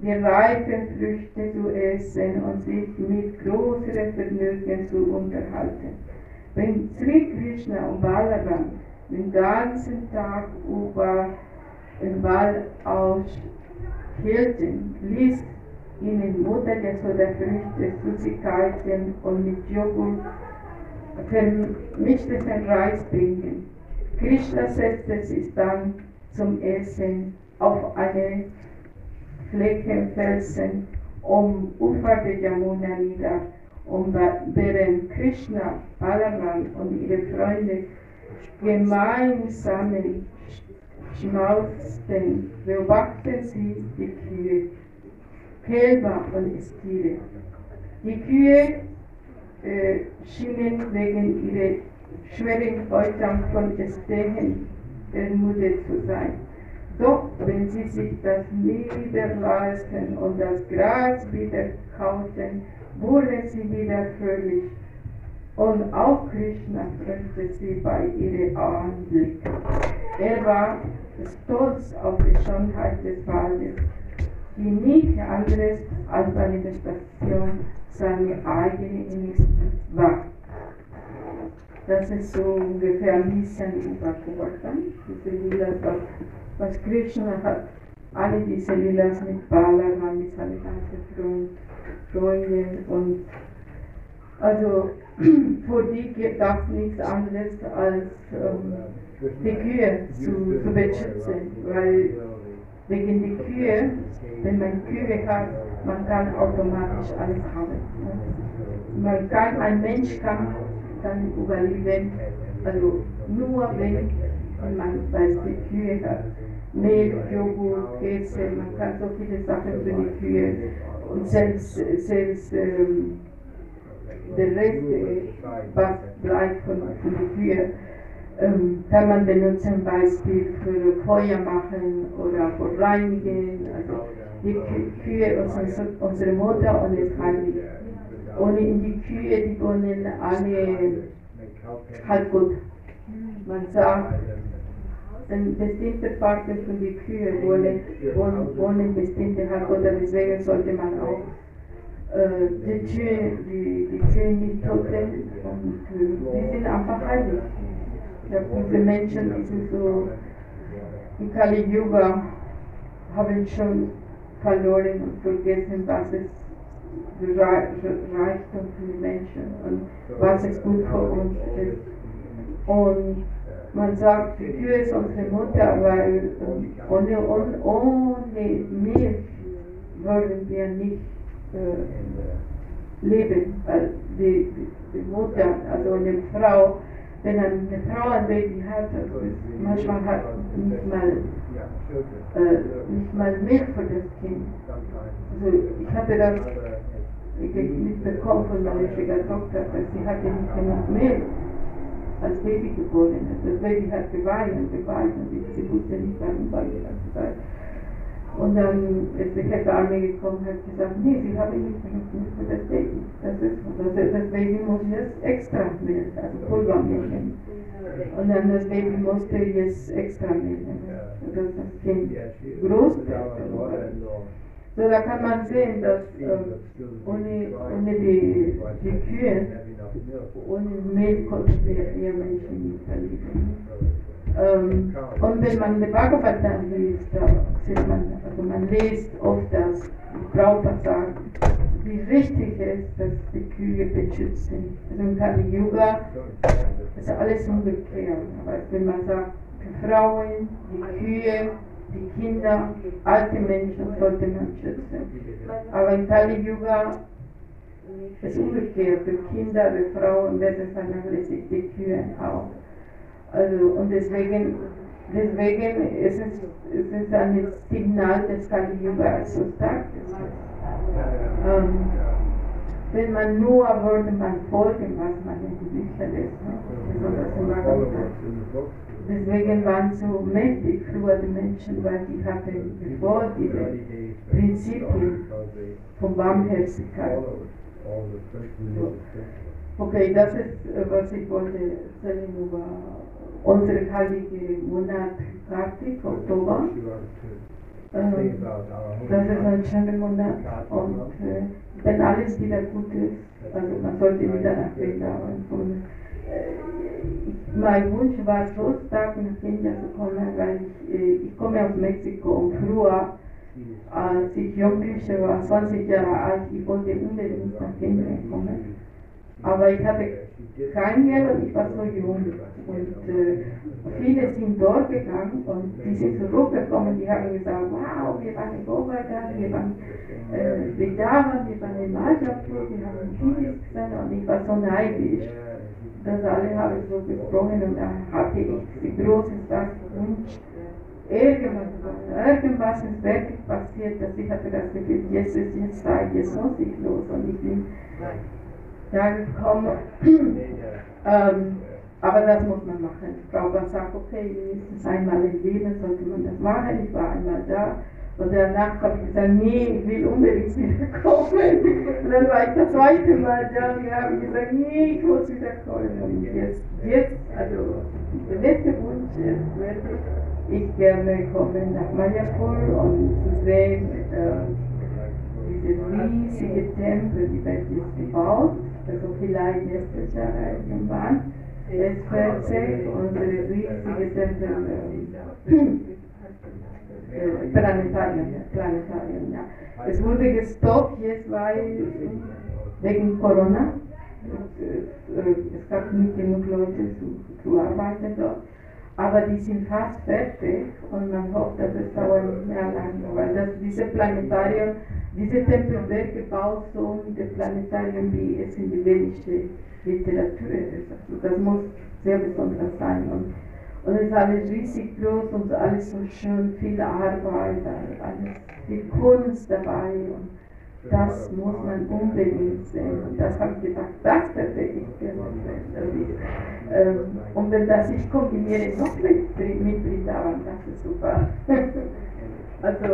die reifen Früchte zu essen und sich mit größerem Vergnügen zu unterhalten. Wenn Sri Krishna und Balaram den ganzen Tag über den Wald aushielten, ließ ihnen Mutter Yashoda Früchte, Süßigkeiten und mit Joghurt vermischten Reis bringen. Krishna setzte sich dann zum Essen auf eine Fleckenfelsen um Ufer der Jamuna nieder, und während Krishna, Balaram und ihre Freunde gemeinsam schmauzten, beobachteten sie die Kühe, Kälber und Stiere. Die Kühe schienen wegen ihrer schweren Beutern von Ästen ermüdet zu sein. Doch wenn sie sich das niederlassen und das Gras wieder kauten, wurden sie wieder fröhlich, und auch Krishna freute sie bei ihrem Anblick. Er war stolz auf die Schönheit des Waldes, die nichts anderes als Manifestation seiner eigenen Initiative war. Das ist so ungefähr ein bisschen über Govardhan, diese Lilas, was Krishna hat, alle diese Lilas mit Balaram, mit seinen ganzen Freunden, und also für die gab es nichts anderes als die Kühe zu beschützen, weil wegen die Kühe, wenn man Kühe hat, man kann automatisch alles haben. Man kann, ein Mensch kann überleben, also nur wenn man weiß, die Kühe hat. Milch, Joghurt, Käse, man kann so viele Sachen für die Kühe, und selbst der Rest, was bleibt von den Kühen, kann man benutzen, zum Beispiel für Feuer machen oder für Reinigen. Also die Kühe, unsere Mutter und das Heilig. Und in die Kühe, die wohnen alle halt gut. Man sagt, in bestimmten Parten von den Kühen wohnen bestimmte halt gut, deswegen sollte man auch die Kühe nicht töten, und die sind einfach heilig. Diese Menschen, die sind so in Kali Yuga, haben schon verloren und vergessen, was es Reichtum für die Menschen und was ist gut für uns ist. Und man sagt, die Tür ist unsere Mutter, weil ohne Milch würden wir nicht leben. Weil die Mutter, also eine Frau, wenn eine Frau ein Baby hat, manchmal hat nicht mal Milch für das Kind. Also ich hatte das mitbekommen von meiner schicken Tochter, dass sie hatte nicht genug Milch als Baby geboren ist. Das Baby hat geweint und sie wusste nicht, wann die ganze Zeit. Und dann ist die Armee gekommen und hat gesagt, nee, sie haben nicht genug für das Baby. Das Baby muss jetzt extra Milch, also Pulvermilch. Und dann das Baby musste jetzt extra Milch, dass das Kind groß wird. So, da kann man sehen, dass ohne die Kühe, ohne Milch konnten wir Menschen nicht verlieben. Und wenn man den Bhagavatam liest, da sieht man, also man liest oft, dass Prabhupada sagt, wie wichtig es ist, dass die Kühe beschützt sind. Also im Kali Yuga ist alles umgekehrt. Aber wenn man sagt, die Frauen, die Kühe, die Kinder, alte Menschen sollte man schützen. Aber im Kali Yuga ist es umgekehrt. Die Kinder, die Frauen werden vernachlässigt, die Kühe auch. Also, und deswegen ist es ein Signal des Kali Yuga als so stark ist. Wenn man nur würde man folgen, was man in die Bücher lässt. Ne? Deswegen waren so mächtig früher die Menschen, weil die hatten bevor diese Prinzipien von Barmherzigkeit. So. Okay, das ist, was ich wollte sagen über unsere heilige Monat Kartik, Oktober. Das ist ein schöner Monat und wenn alles wieder gut ist, also man sollte wieder nach Vrindavan. Mein Wunsch war so stark nach Indien zu kommen, weil ich komme aus Mexiko und früher, als ich Jungliche war, 20 Jahre alt, ich wollte unbedingt nach Indien kommen. Aber ich hatte kein Geld und ich war so jung. Und viele sind dort gegangen und die sind zurückgekommen. Die haben gesagt, wow, wir waren in Bogotá, wir waren in Dava, wir waren in Majapur, wir haben Kindis gesehen und ich war so neidisch. Das alle habe ich so gesprochen und dann hatte ich die große Sache gewünscht. Irgendwas ist wirklich passiert, dass ich hatte das Gefühl, jetzt ist jetzt Zeit, jetzt muss ich los. Und ich bin da gekommen. Aber das muss man machen. Ich glaube, man sagt, okay, mindestens einmal im Leben sollte man das machen. Ich war einmal da. Und danach habe ich gesagt, nee, ich will unbedingt wiederkommen. Und dann war ich das zweite Mal da und habe gesagt, nee, ich muss wiederkommen. Und jetzt, also der letzte Wunsch ist wirklich, ich gerne komme nach Mayapur und zu sehen, diese riesige Tempel, die werden jetzt gebaut. Also vielleicht nächstes Jahr irgendwann. Es fällt sich unsere riesige Tempel. Planetarium, ja. Es wurde gestoppt jetzt, weil wegen Corona. Es gab nicht genug Leute zu arbeiten dort. Aber die sind fast fertig und man hofft, dass es dauert nicht mehr lange. Weil diese Tempel wird gebaut so mit dem Planetarium, wie es in der vedischen Literatur ist. Also das muss sehr besonders sein. Und es ist alles riesig groß und alles so schön, viel Arbeit, alles viel Kunst dabei und das muss man unbedingt sehen. Und das habe ich gedacht, das werde ich gerne sehen. Und wenn das ich kombiniere noch mit Vrindavan, das ist super. Also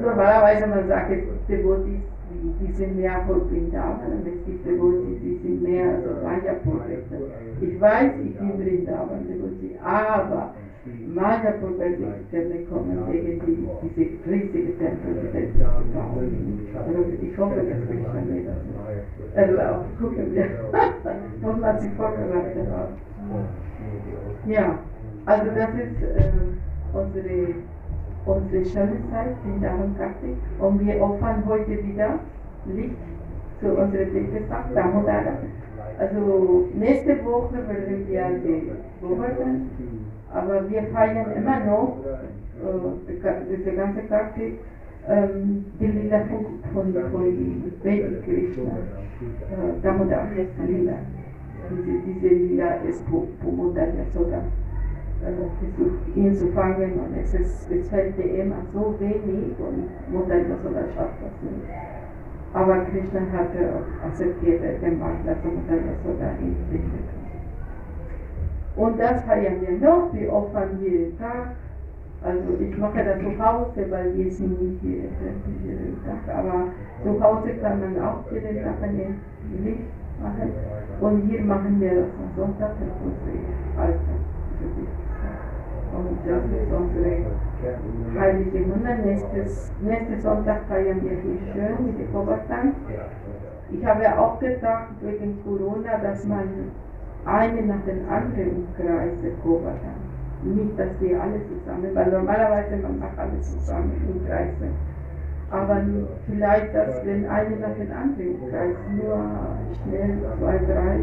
normalerweise man sagt, es gibt Devotis, die sind mehr vor Vrindavan und es gibt Devotis, die sind mehr so Mayapur. Ich weiß, ich bin Vrindavan Devoti, aber Mayapur werde ich gerne kommen wegen diese riesige Tempel, die Welt zu bauen. Also ich hoffe, dass wir schon wieder gucken wir. Muss man sich vorbereiten. Ja, also das ist unsere schöne Zeit in der Kartik und wir opfern heute wieder Licht zu unserem Lichtestag, Damodara. Also nächste Woche werden wir beobachten, aber wir feiern immer noch diese ganze Praktik, die Lila von Vedic Krishna, Damodara Lila. Diese Lila ist Pomodara Yasoda. Versucht ihn zu fangen und es fällt ihm so wenig und Mutter Yasoda schafft das nicht. Aber Krishna hat akzeptiert den Partner von Mutter Yasoda in Krishna. Und das feiern wir noch, wir opfern jeden Tag. Also ich mache das zu Hause, weil wir sind nicht jeden Tag, aber zu Hause kann man auch jeden Tag ein Licht machen. Und hier machen wir das am Sonntag für unsere Alltag. Und das ist unsere heilige Wunder. Nächsten Sonntag feiern wir hier schön mit dem Kobertanz. Ich habe auch gedacht, wegen Corona, dass man eine nach den anderen kreise Kobertanz. Nicht, dass wir alle zusammen, weil normalerweise man macht alle zusammen im Kreise. Aber vielleicht, dass wenn eine nach den anderen kreist, nur schnell 2, 3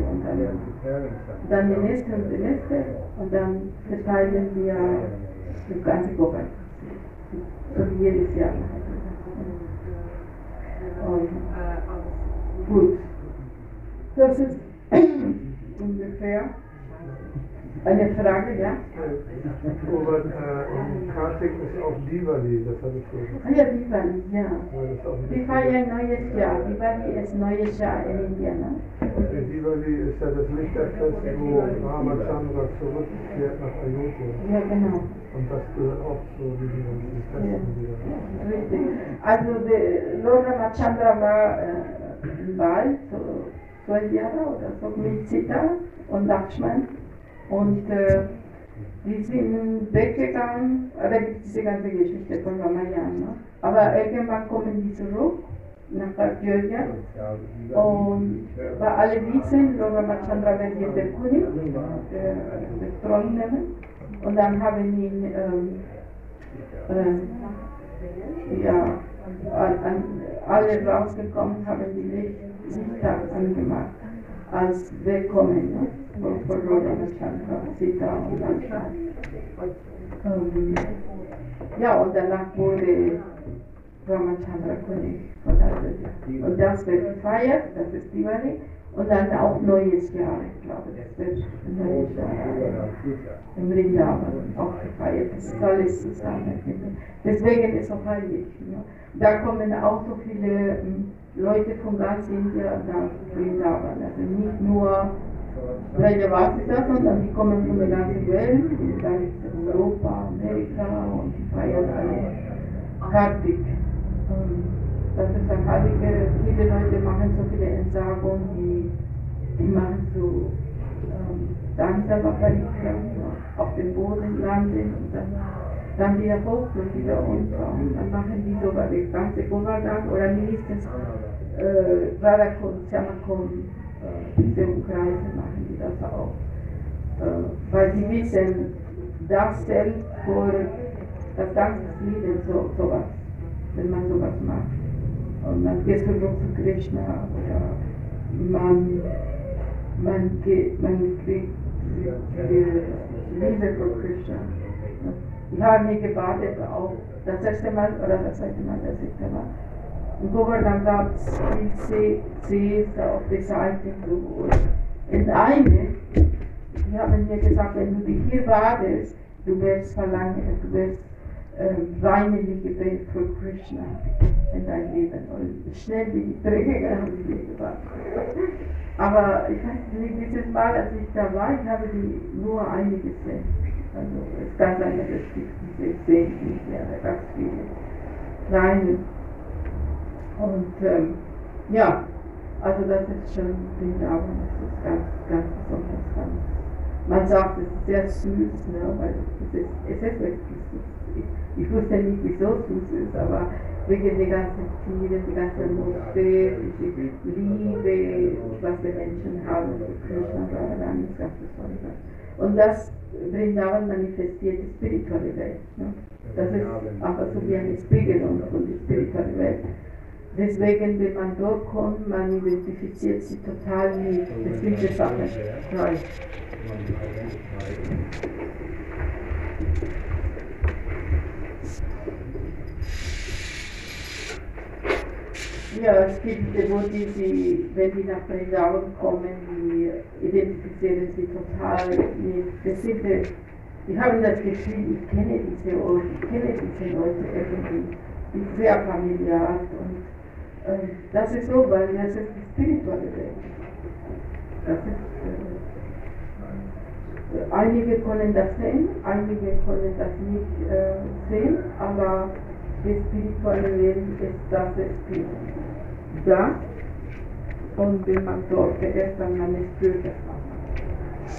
und dann die nächste und die nächste und dann verteilen wir die ganze Gruppe. Und jedes Jahr. Und gut. Das ist ungefähr eine Frage, ja? Aber in Kartik ist auch Diwali, das habe ich vorhin. Ah ja, Diwali, ja. Wir feiern neues Jahr. Diwali ist neues Jahr in Indien. Und in Diwali ist ja das Lichterfest, wo Ramachandra zurückkehrt nach Ayodhya. Ja, genau. Und das gehört auch zu diesen Festen. Ja. Richtig. Also Lord Ramachandra war im Wald, so 12 Jahre oder so, mit Sita und Lakshman. Und wir sind weggegangen, da gibt es diese ganze Geschichte von Ramayana. Aber irgendwann kommen die zurück nach Ayodhya. Und weil alle wissen, Ramachandra wird jetzt der König, der Thron nehmen. Und dann haben ihn alle rausgekommen, haben die Lichter angemacht, als willkommen, ne? Von Ramachandra, Sita und Lakshmana. Ja, und danach wurde Ramachandra König von Ayodhya. Und das wird gefeiert, das ist Diwali. Und dann auch neues Jahr, ich glaube, das wird neues Jahr im Vrindavan auch gefeiert. Das ist alles zusammen. Deswegen ist es auch heilig. Ne? Da kommen auch so viele Leute von ganz Indien nach Vrindavan. Also nicht nur Brajavasita, sondern die kommen von der ganzen Welt, da ist Europa, Amerika und die feiern alle Kartik. Das ist ein heiliger, viele Leute machen so viele Entsagungen, die machen so Danza-Vaparika, auf dem Boden landen und dann wieder hoch und wieder runter. Und dann machen die sogar die ganze Govardhan oder mindestens Radakon, Chamakon. Diese Ukraine machen die das auch, weil sie wissen, das zählt für das ganze Leben, sowas, wenn man sowas macht. Und man geht zurück zu Krishna oder man kriegt die Liebe von Krishna. Ich habe mir gewartet, auch das erste Mal oder das zweite Mal, das ich da war. In Govardhan gab es die Sees auf der Seite. Und eine, die haben mir gesagt, wenn du hier badest, du wirst verlangen, du wirst weine Liebe für Krishna in dein Leben. Und schnell wie die Träger haben sie gebracht. Aber ich weiß nicht, dieses Mal, als ich da war, ich habe die nur eine gesehen. Also es kann sein, dass es diese Sees nicht mehr, ganz viele kleine. Und ja, also das ist schon Vrindavan, das ist ganz, ganz besonders. Ganz. Man sagt, es ist sehr süß, ne? Weil es ist wirklich süß. Ich wusste nicht, wieso es süß ist, aber wegen der ganzen Tiere, die ganze Atmosphäre, die Liebe, was die Menschen haben, die Krishna Bhagavan, ist ganz besonders. Und das Vrindavan manifestiert die spirituelle Welt. Ne? Das ist einfach so wie eine Spiegelung von der spirituellen Welt. Deswegen, wenn man dort kommt, man identifiziert sie total mit bestimmten Sachen. Ja, es gibt Devotees, die, wenn die nach Vrindavan kommen, die identifizieren sie total mit bestimmten. Die haben das Gefühl, ich kenne diese Leute, irgendwie. Die sind sehr familiar und das ist so, weil das ist die spirituelle Welt. Das ist, einige können das sehen, einige können das nicht sehen, aber die spirituelle Welt ist das Spiel da. Und wenn man dort ist, dann man spürt das auch.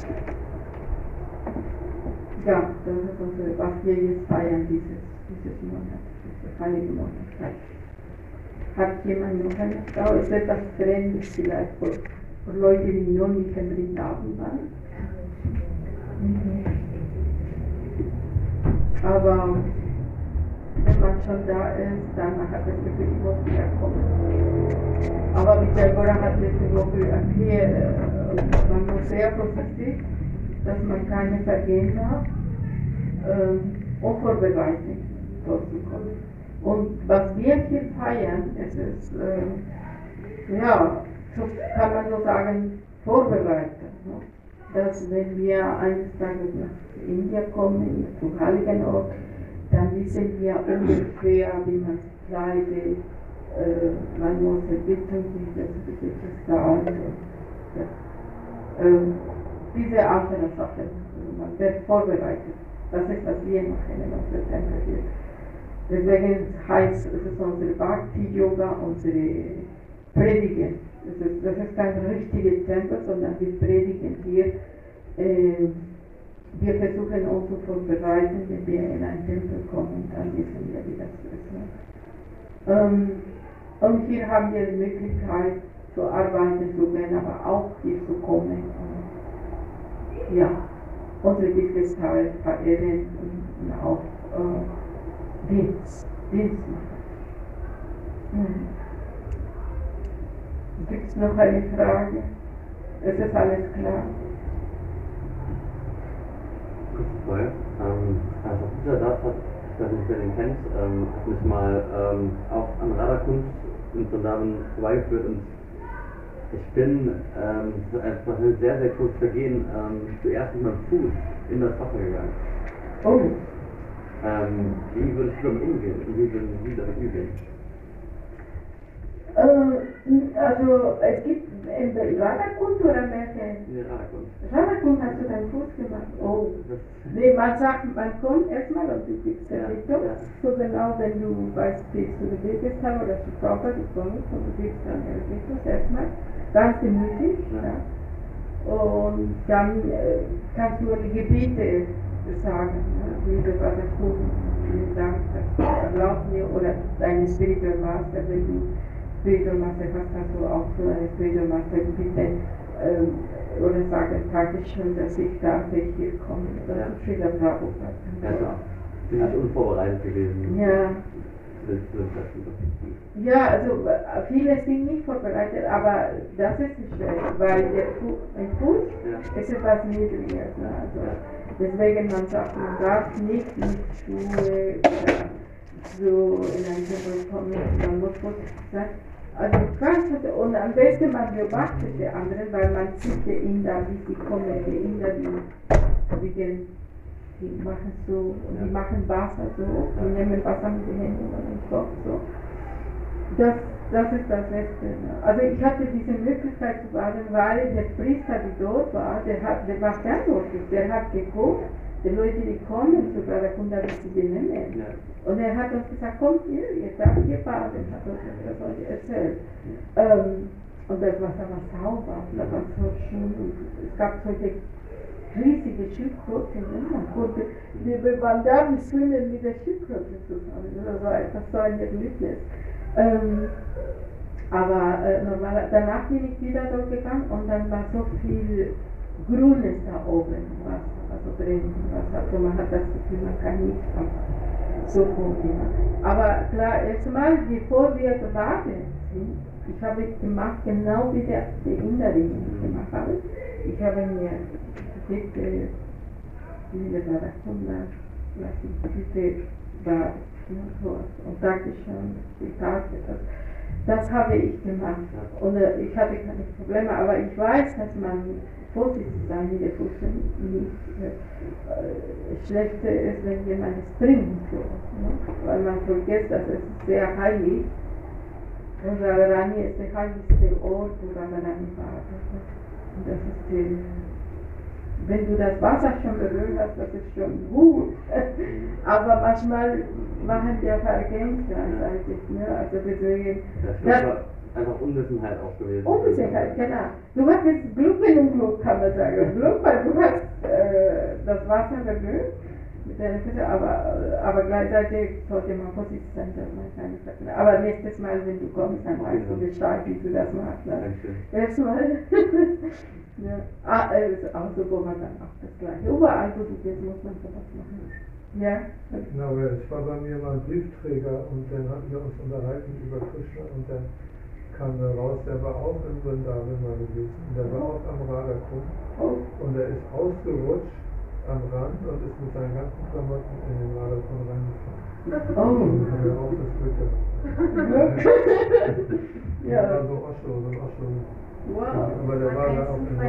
Ja, das ist unsere, was wir jetzt feiern, dieses Monat, diese heilige Monatszeit. Hat jemand noch eine Frau? Ist etwas Fremdes vielleicht für Leute, die noch nicht in Vrindavan waren? Aber wenn man schon da ist, dann hat das Gefühl, ich muss wieder kommen. Aber mit der Gora hat letzte Woche erklärt, man muss sehr vorsichtig, dass man keine Vergehen hat und vorbereitet durchzukommen. Und was wir hier feiern, es ist, ja, so kann man nur sagen, vorbereitet. Ne? Dass wenn wir eines Tages nach Indien kommen, zum Heiligen Ort, dann wissen wir ungefähr, wie man sich kleidet, man muss erbitten, wie das Gehalt ist. Diese Art der Sache, man wird vorbereitet. Das ist, was wir machen in unserer Tempel hier. Deswegen heißt es unsere Bhakti-Yoga, unsere Predigen. Das ist kein richtiger Tempel, sondern wir predigen hier. Wir versuchen uns zu vorbereiten, wenn wir in einen Tempel kommen, dann wissen wir, wie das ist. Und hier haben wir die Möglichkeit, zu arbeiten zu gehen, aber auch hier zu kommen. Und, ja, unsere Wichtigkeit verehren und auch Dienst machen. Gibt es noch eine Frage? Ist das alles klar? Vorher, also dieser Satz hat, ich weiß nicht, wer den kennt, hat mich mal auch an Radhakunj und Vrindavan vorbeigeführt und ich bin einfach ein sehr, sehr kurzes Vergehen zuerst mit meinem Fuß in das Wasser gegangen. Oh! Wie würdest du damit umgehen? Wie würden Sie damit umgehen? Also, es gibt in Radhakunj oder Märchen? Nee, Radhakunj. Radhakunj hast du deinen Fuß gemacht? Oh. Nee, man sagt, man kommt erstmal auf die fixe Richtung. Ja. So genau, wenn du weißt, wie du bewegst hast oder zu Körper gekommen bist, so bewegst du deine Richtung erstmal. Ganz gemütlich. Ja. Ja. Und dann kannst du die Gebete sagen, liebe Radhakunj, vielen Dank, dass du erlaubt mir oder deine spirituelle Master, wenn du Spiritualmaster hast, kannst du auch so eine Spiritualmaster bitten oder sagen, Dankeschön, dass ich da hier komme. Das ist viel am Prabhupada. Ja, bin ich unvorbereitet gewesen. Ja. Ja, also viele sind nicht vorbereitet, aber das ist nicht schlecht, weil ein Fuß ist etwas Niedriges. Ne? Also, deswegen man sagt, man darf nicht mit Schuhe so in ein Tempel kommen, man muss vorsichtig sein. Also ganz, und am besten man beobachtet die anderen, weil man sieht die Inder, wie sie kommen, die Inder, die machen so, und die machen Wasser so, die nehmen Wasser mit den Händen und den Kopf so. Das ist das Beste. Also ich hatte diese Möglichkeit zu baden, weil der Priester, der dort war, der war verantwortlich, der hat geguckt, die Leute, die kommen zu Radhakunj, dass sie die nehmen. Ja. Und er hat uns gesagt, kommt ihr, ihr darf hier baden, hat uns das heute erzählt. Ja. Und das Wasser war sauber, das war so schön. Es gab solche riesige Schildkröten, man darf nicht schwimmen mit der Schildkröte zusammen. Das war etwas so ein Erlebnis. Aber normal, danach bin ich wieder dort gegangen und dann war so viel Grünes da oben, was, also drin, was, also man hat das Gefühl, man kann nichts Zukunft. Aber klar, erstmal, bevor wir gewartet sind, ich habe gemacht, genau wie der Behinderung gemacht habe. Ich habe mir diese Deklaration lassen, diese war und Dankeschön, die Tat, das habe ich gemacht. Und ich hatte keine Probleme, aber ich weiß, dass man vorsichtig sein in der Fußball nicht schlechter ist, wenn jemand es trinkt. So, ne? Weil man vergisst, dass es sehr heilig ist. Und Radharani ist der heiligste Ort, wo Radharani war. Und das ist die, wenn du das Wasser schon berührt hast, das ist schon gut. Aber manchmal machen wir Vergänge gleichzeitig. Ne? Also deswegen, einfach Unwissenheit auch gewesen. Unwissenheit, genau. Du hast jetzt Glück mit Unglück, kann man sagen. Glück, weil du hast das Wasser berührt mit deiner Füße, aber gleichzeitig sollte man vorsichtig sein, dass man keine Vergänge. Aber nächstes Mal, wenn du kommst, dann weißt du Bescheid, wie du das machst. Danke. Erstmal. Ja. Also wo man dann auch das Gleiche. Überall, wo du gehst, muss man sowas machen. Ja? Genau, ich war bei mir mal Briefträger und dann hatten wir uns unterhalten über Krishna und dann kam da raus, der war auch in Vrindavan mal gewesen. Der war auch am Radha-Kumm und er ist ausgerutscht am Rand und ist mit seinen ganzen Klamotten in den Radha-Kumm reingefahren. Oh! Und dann auch das Glück. Ja. Das war so ein Osho. Wow. Aber der war da auch immer da.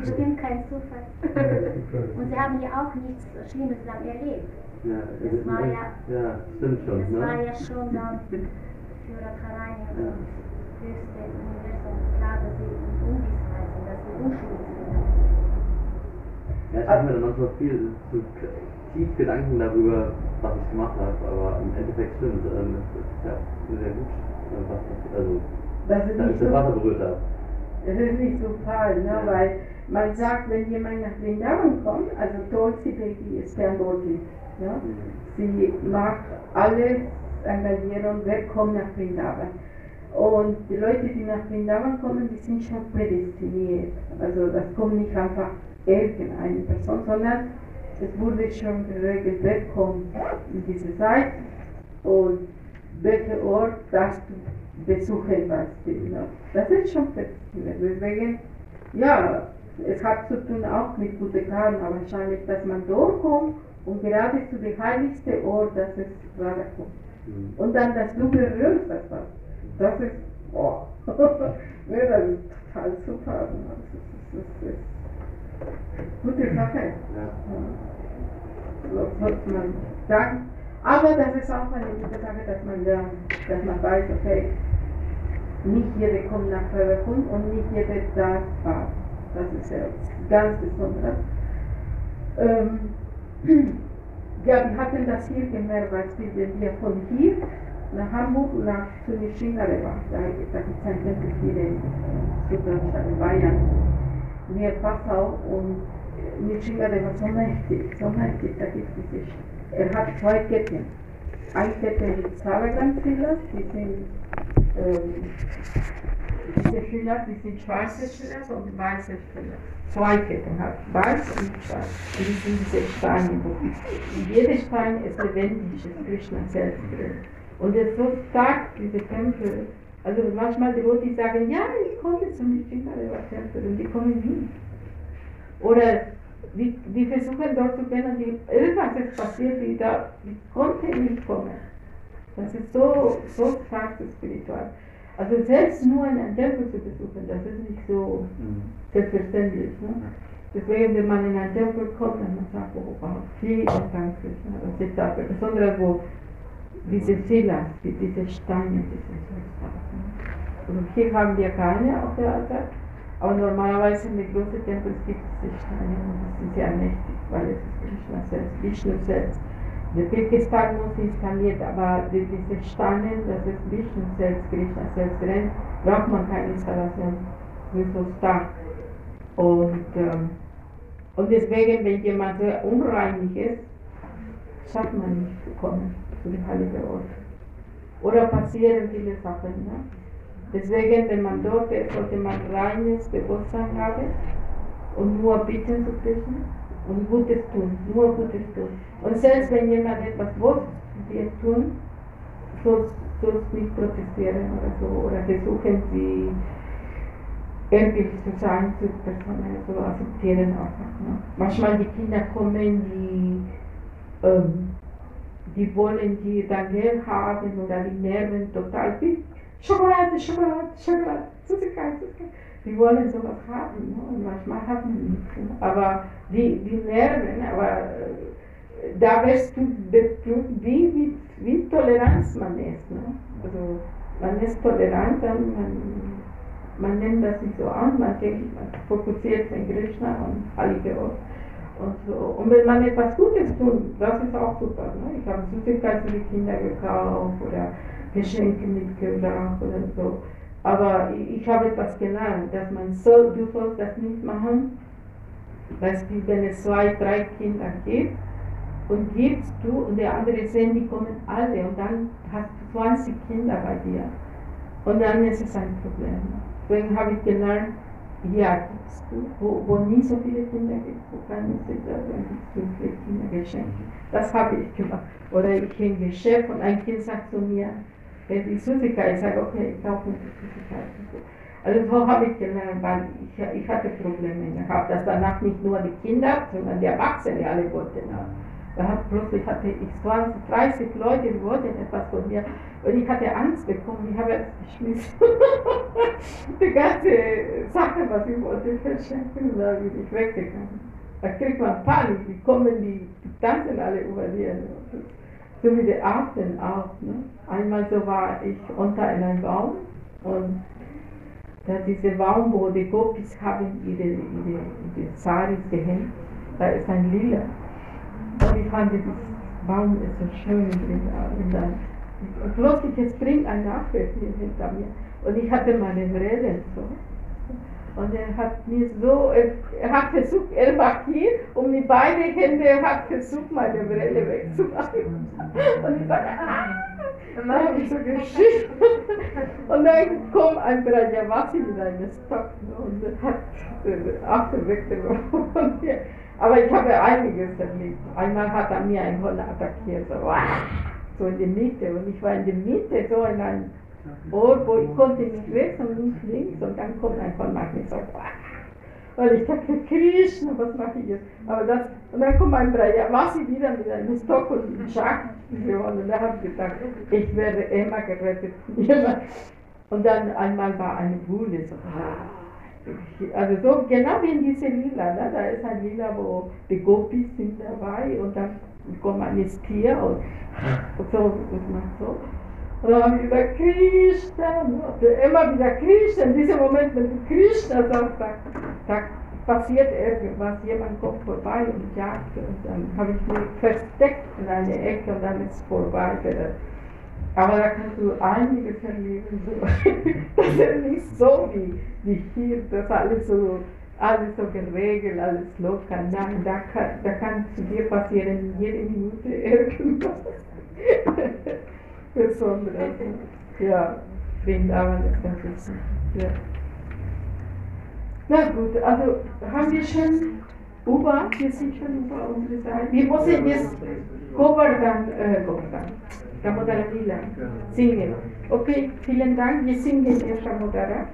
Bestimmt kein Zufall. Und sie haben ja auch nichts Schlimmes dann erlebt. Ja, das war ja. Ja, stimmt schon. Das war ja schon dann für Radharani höchste Universumsklave, sie in Unwissenheit sind, dass sie unschuldig sind. Ja, ich habe mir dann manchmal viel zu tief Gedanken darüber, was ich gemacht habe, aber im Endeffekt stimmt es. Ja, sehr gut. Also, das ist nicht so falsch, ne? Ja. Weil man sagt, wenn jemand nach Vrindavan kommt, also Tulsi Devi ist Verantwortlich. Ne? Ja. Sie macht alles, Engagierung, wer kommt nach Vrindavan. Und die Leute, die nach Vrindavan kommen, die sind schon prädestiniert. Also das kommt nicht einfach irgendeine Person, sondern es wurde schon geregelt, wer kommt in diese Zeit und welcher Ort darfst du besuchen, was du, ne? Das ist schon prädestiniert. Deswegen, ja, es hat zu tun auch mit guten Karten, aber wahrscheinlich, dass man durchkommt und gerade zu dem heiligsten Ort, dass es gerade kommt. Und dann, dass du berührst etwas. Das ist, boah, das ist total super. Das ist gute Sache. Ja. So sollte man sagen. Aber das ist auch eine gute Sache, dass man lernt, dass man weiß, okay, nicht jeder kommt nach Radha-Kumm und nicht jeder darf fahren. Das ist ja ganz besonders. Ja, wir hatten das hier gemerkt, wenn wir von hier nach Hamburg und nach Schingale waren. Da gibt es eigentlich viele Süddeutschland, Bayern, mehr Passau und Schingale war so mächtig, da gibt es nicht. Er hat zwei Ketten. Eine Kette mit Salagan-Schülern, die sind schwarze Schüler und weiße Schüler. Zwei Ketten hat, weiß und schwarz. Und die sind diese Steine. Und jeder Stein ist lebendig, ist Krishna selbst drin. Und es ist so stark, diese Tempel. Also manchmal die Leute sagen, ja, ich komme zum Vrindavan-Tempel und die kommen nie. Oder die versuchen dort zu gehen und irgendwas ist passiert, die konnten nicht kommen. Das ist so stark, das spirituell. Also selbst nur einen Tempel zu besuchen, das ist nicht so selbstverständlich. Ne? Deswegen, wenn man in einen Tempel kommt, dann sagt man, oh, vielen Dank, Krishna. Das ist da besonders, wo diese Silas, diese Steine, diese Sachen. Und hier haben wir keine auf der Altar, aber normalerweise in den großen Tempels gibt es die Steine und das ist sehr mächtig, weil es ist Krishna selbst, Vishnu selbst. Der Pilkestan muss installiert, aber diese Steine, das ist Vishnu selbst, Krishna selbst drin, braucht man keine Installation, nicht so stark. Und deswegen, wenn jemand sehr unreinlich ist, schafft man nicht zu kommen zu dem heiligen Ort. Oder passieren viele Sachen. Ne? Deswegen, wenn man dort ist, sollte man reines Bewusstsein haben und nur bitten zu Krishna und Gutes tun, nur Gutes tun. Und selbst wenn jemand etwas will, wir tun, sollst nicht protestieren oder so, oder versuchen sie irgendwie zu sein zu Personen, so akzeptieren einfach. Ne? Manchmal die Kinder kommen, die wollen die dann Geld haben oder die Nerven total viel. Schokolade, Schokolade, Schokolade, Süßigkeit, Süßigkeit. Die wollen sowas haben, ne? Und manchmal haben die nichts. Ne? Aber die Nerven, aber da wirst du wie mit Toleranz man ist. Ne? Also man ist tolerant, dann man nimmt das nicht so an, man fokussiert sich in Krishna und Heilige Ort. Und so. Und wenn man etwas Gutes tut, das ist auch super. Ne? Ich habe Süßigkeit für die Kinder gekauft oder Geschenke mitgebracht oder so. Aber ich habe etwas gelernt, dass du sollst das nicht machen, Beispiel, wenn es 2, 3 Kinder gibt und gibst du und die anderen sehen, die kommen alle und dann hast du 20 Kinder bei dir. Und dann ist es ein Problem. Deswegen habe ich gelernt, ja, gibst du, wo nie so viele Kinder gibt, wo kann ich nicht sagen, so viele Kinder geschenkt. Das habe ich gemacht. Oder ich gehe in Geschäft und ein Kind sagt zu mir, wenn ich Süßigkeit sage, okay, ich kaufe nicht Süßigkeit. Also so habe ich gelernt, weil ich hatte Probleme. Ich habe das danach nicht nur die Kinder, sondern die Erwachsenen, die alle wollten. Plötzlich hatte ich 20, 30 Leute, die wollten etwas von mir. Und ich hatte Angst bekommen, ich habe es geschmissen. Die ganze Sache, was ich wollte, verschenken, da bin ich weggegangen. Da kriegt man Panik, die kommen, die tanzen alle über dir. Ne? So wie die Affen auch. Ne? Einmal so war ich unter einem Baum und da dieser Baum, wo die Gopis haben ihre Saris gehängt, da ist ein Lila. Und ich fand, dieses Baum ist so schön. Und plötzlich springt ein Affe hier hinter mir. Und ich hatte meine Brille so. Und er hat versucht, er war hier und mit beiden Händen hat versucht, meine Brille wegzumachen. Und ich sagte, und dann habe ich so geschickt. Und dann kommt ein Brajavasi mit einem Stock und hat den Affe weggenommen von mir. Aber ich habe einiges erlebt. Einmal hat er mir einen Hund attackiert, so in der Mitte. Und ich war in der Mitte, so in einem Ort, wo ich konnte nicht rechts und nicht links. Und dann kommt ein Vollmacht und sagt, weil ich dachte, Krishna, was mache ich jetzt? Aber das, und dann kommt ein Brajavasi wieder mit einem Stock und einem Schach. Und da habe ich gedacht, ich werde immer gerettet. Und dann einmal war eine Bulle so. Also so genau wie in diese Lila, ne? Da ist ein Lila, wo die Gopis sind dabei und dann kommt ein Tier und so und macht so. Und dann haben wir gesagt, Krishna, immer wieder Krishna, in diesem Moment, wenn du Krishna sagst, da passiert irgendwas, jemand kommt vorbei und jagt und dann habe ich mich versteckt in eine Ecke und dann ist es vorbei. Aber da kannst du einiges erleben, so. Das ist nicht so wie hier, das alles so geregelt, alles locker. Nein, da kann zu dir passieren, jede Minute irgendwas Besonderes. Ja, wegen aber das Wissen. Ja. Na gut, also haben wir schon wir sind schon über unsere Zeit. Wir müssen jetzt Govardhan. Damodara Lila singen. Okay, vielen Dank. Wir singen jetzt Damodara.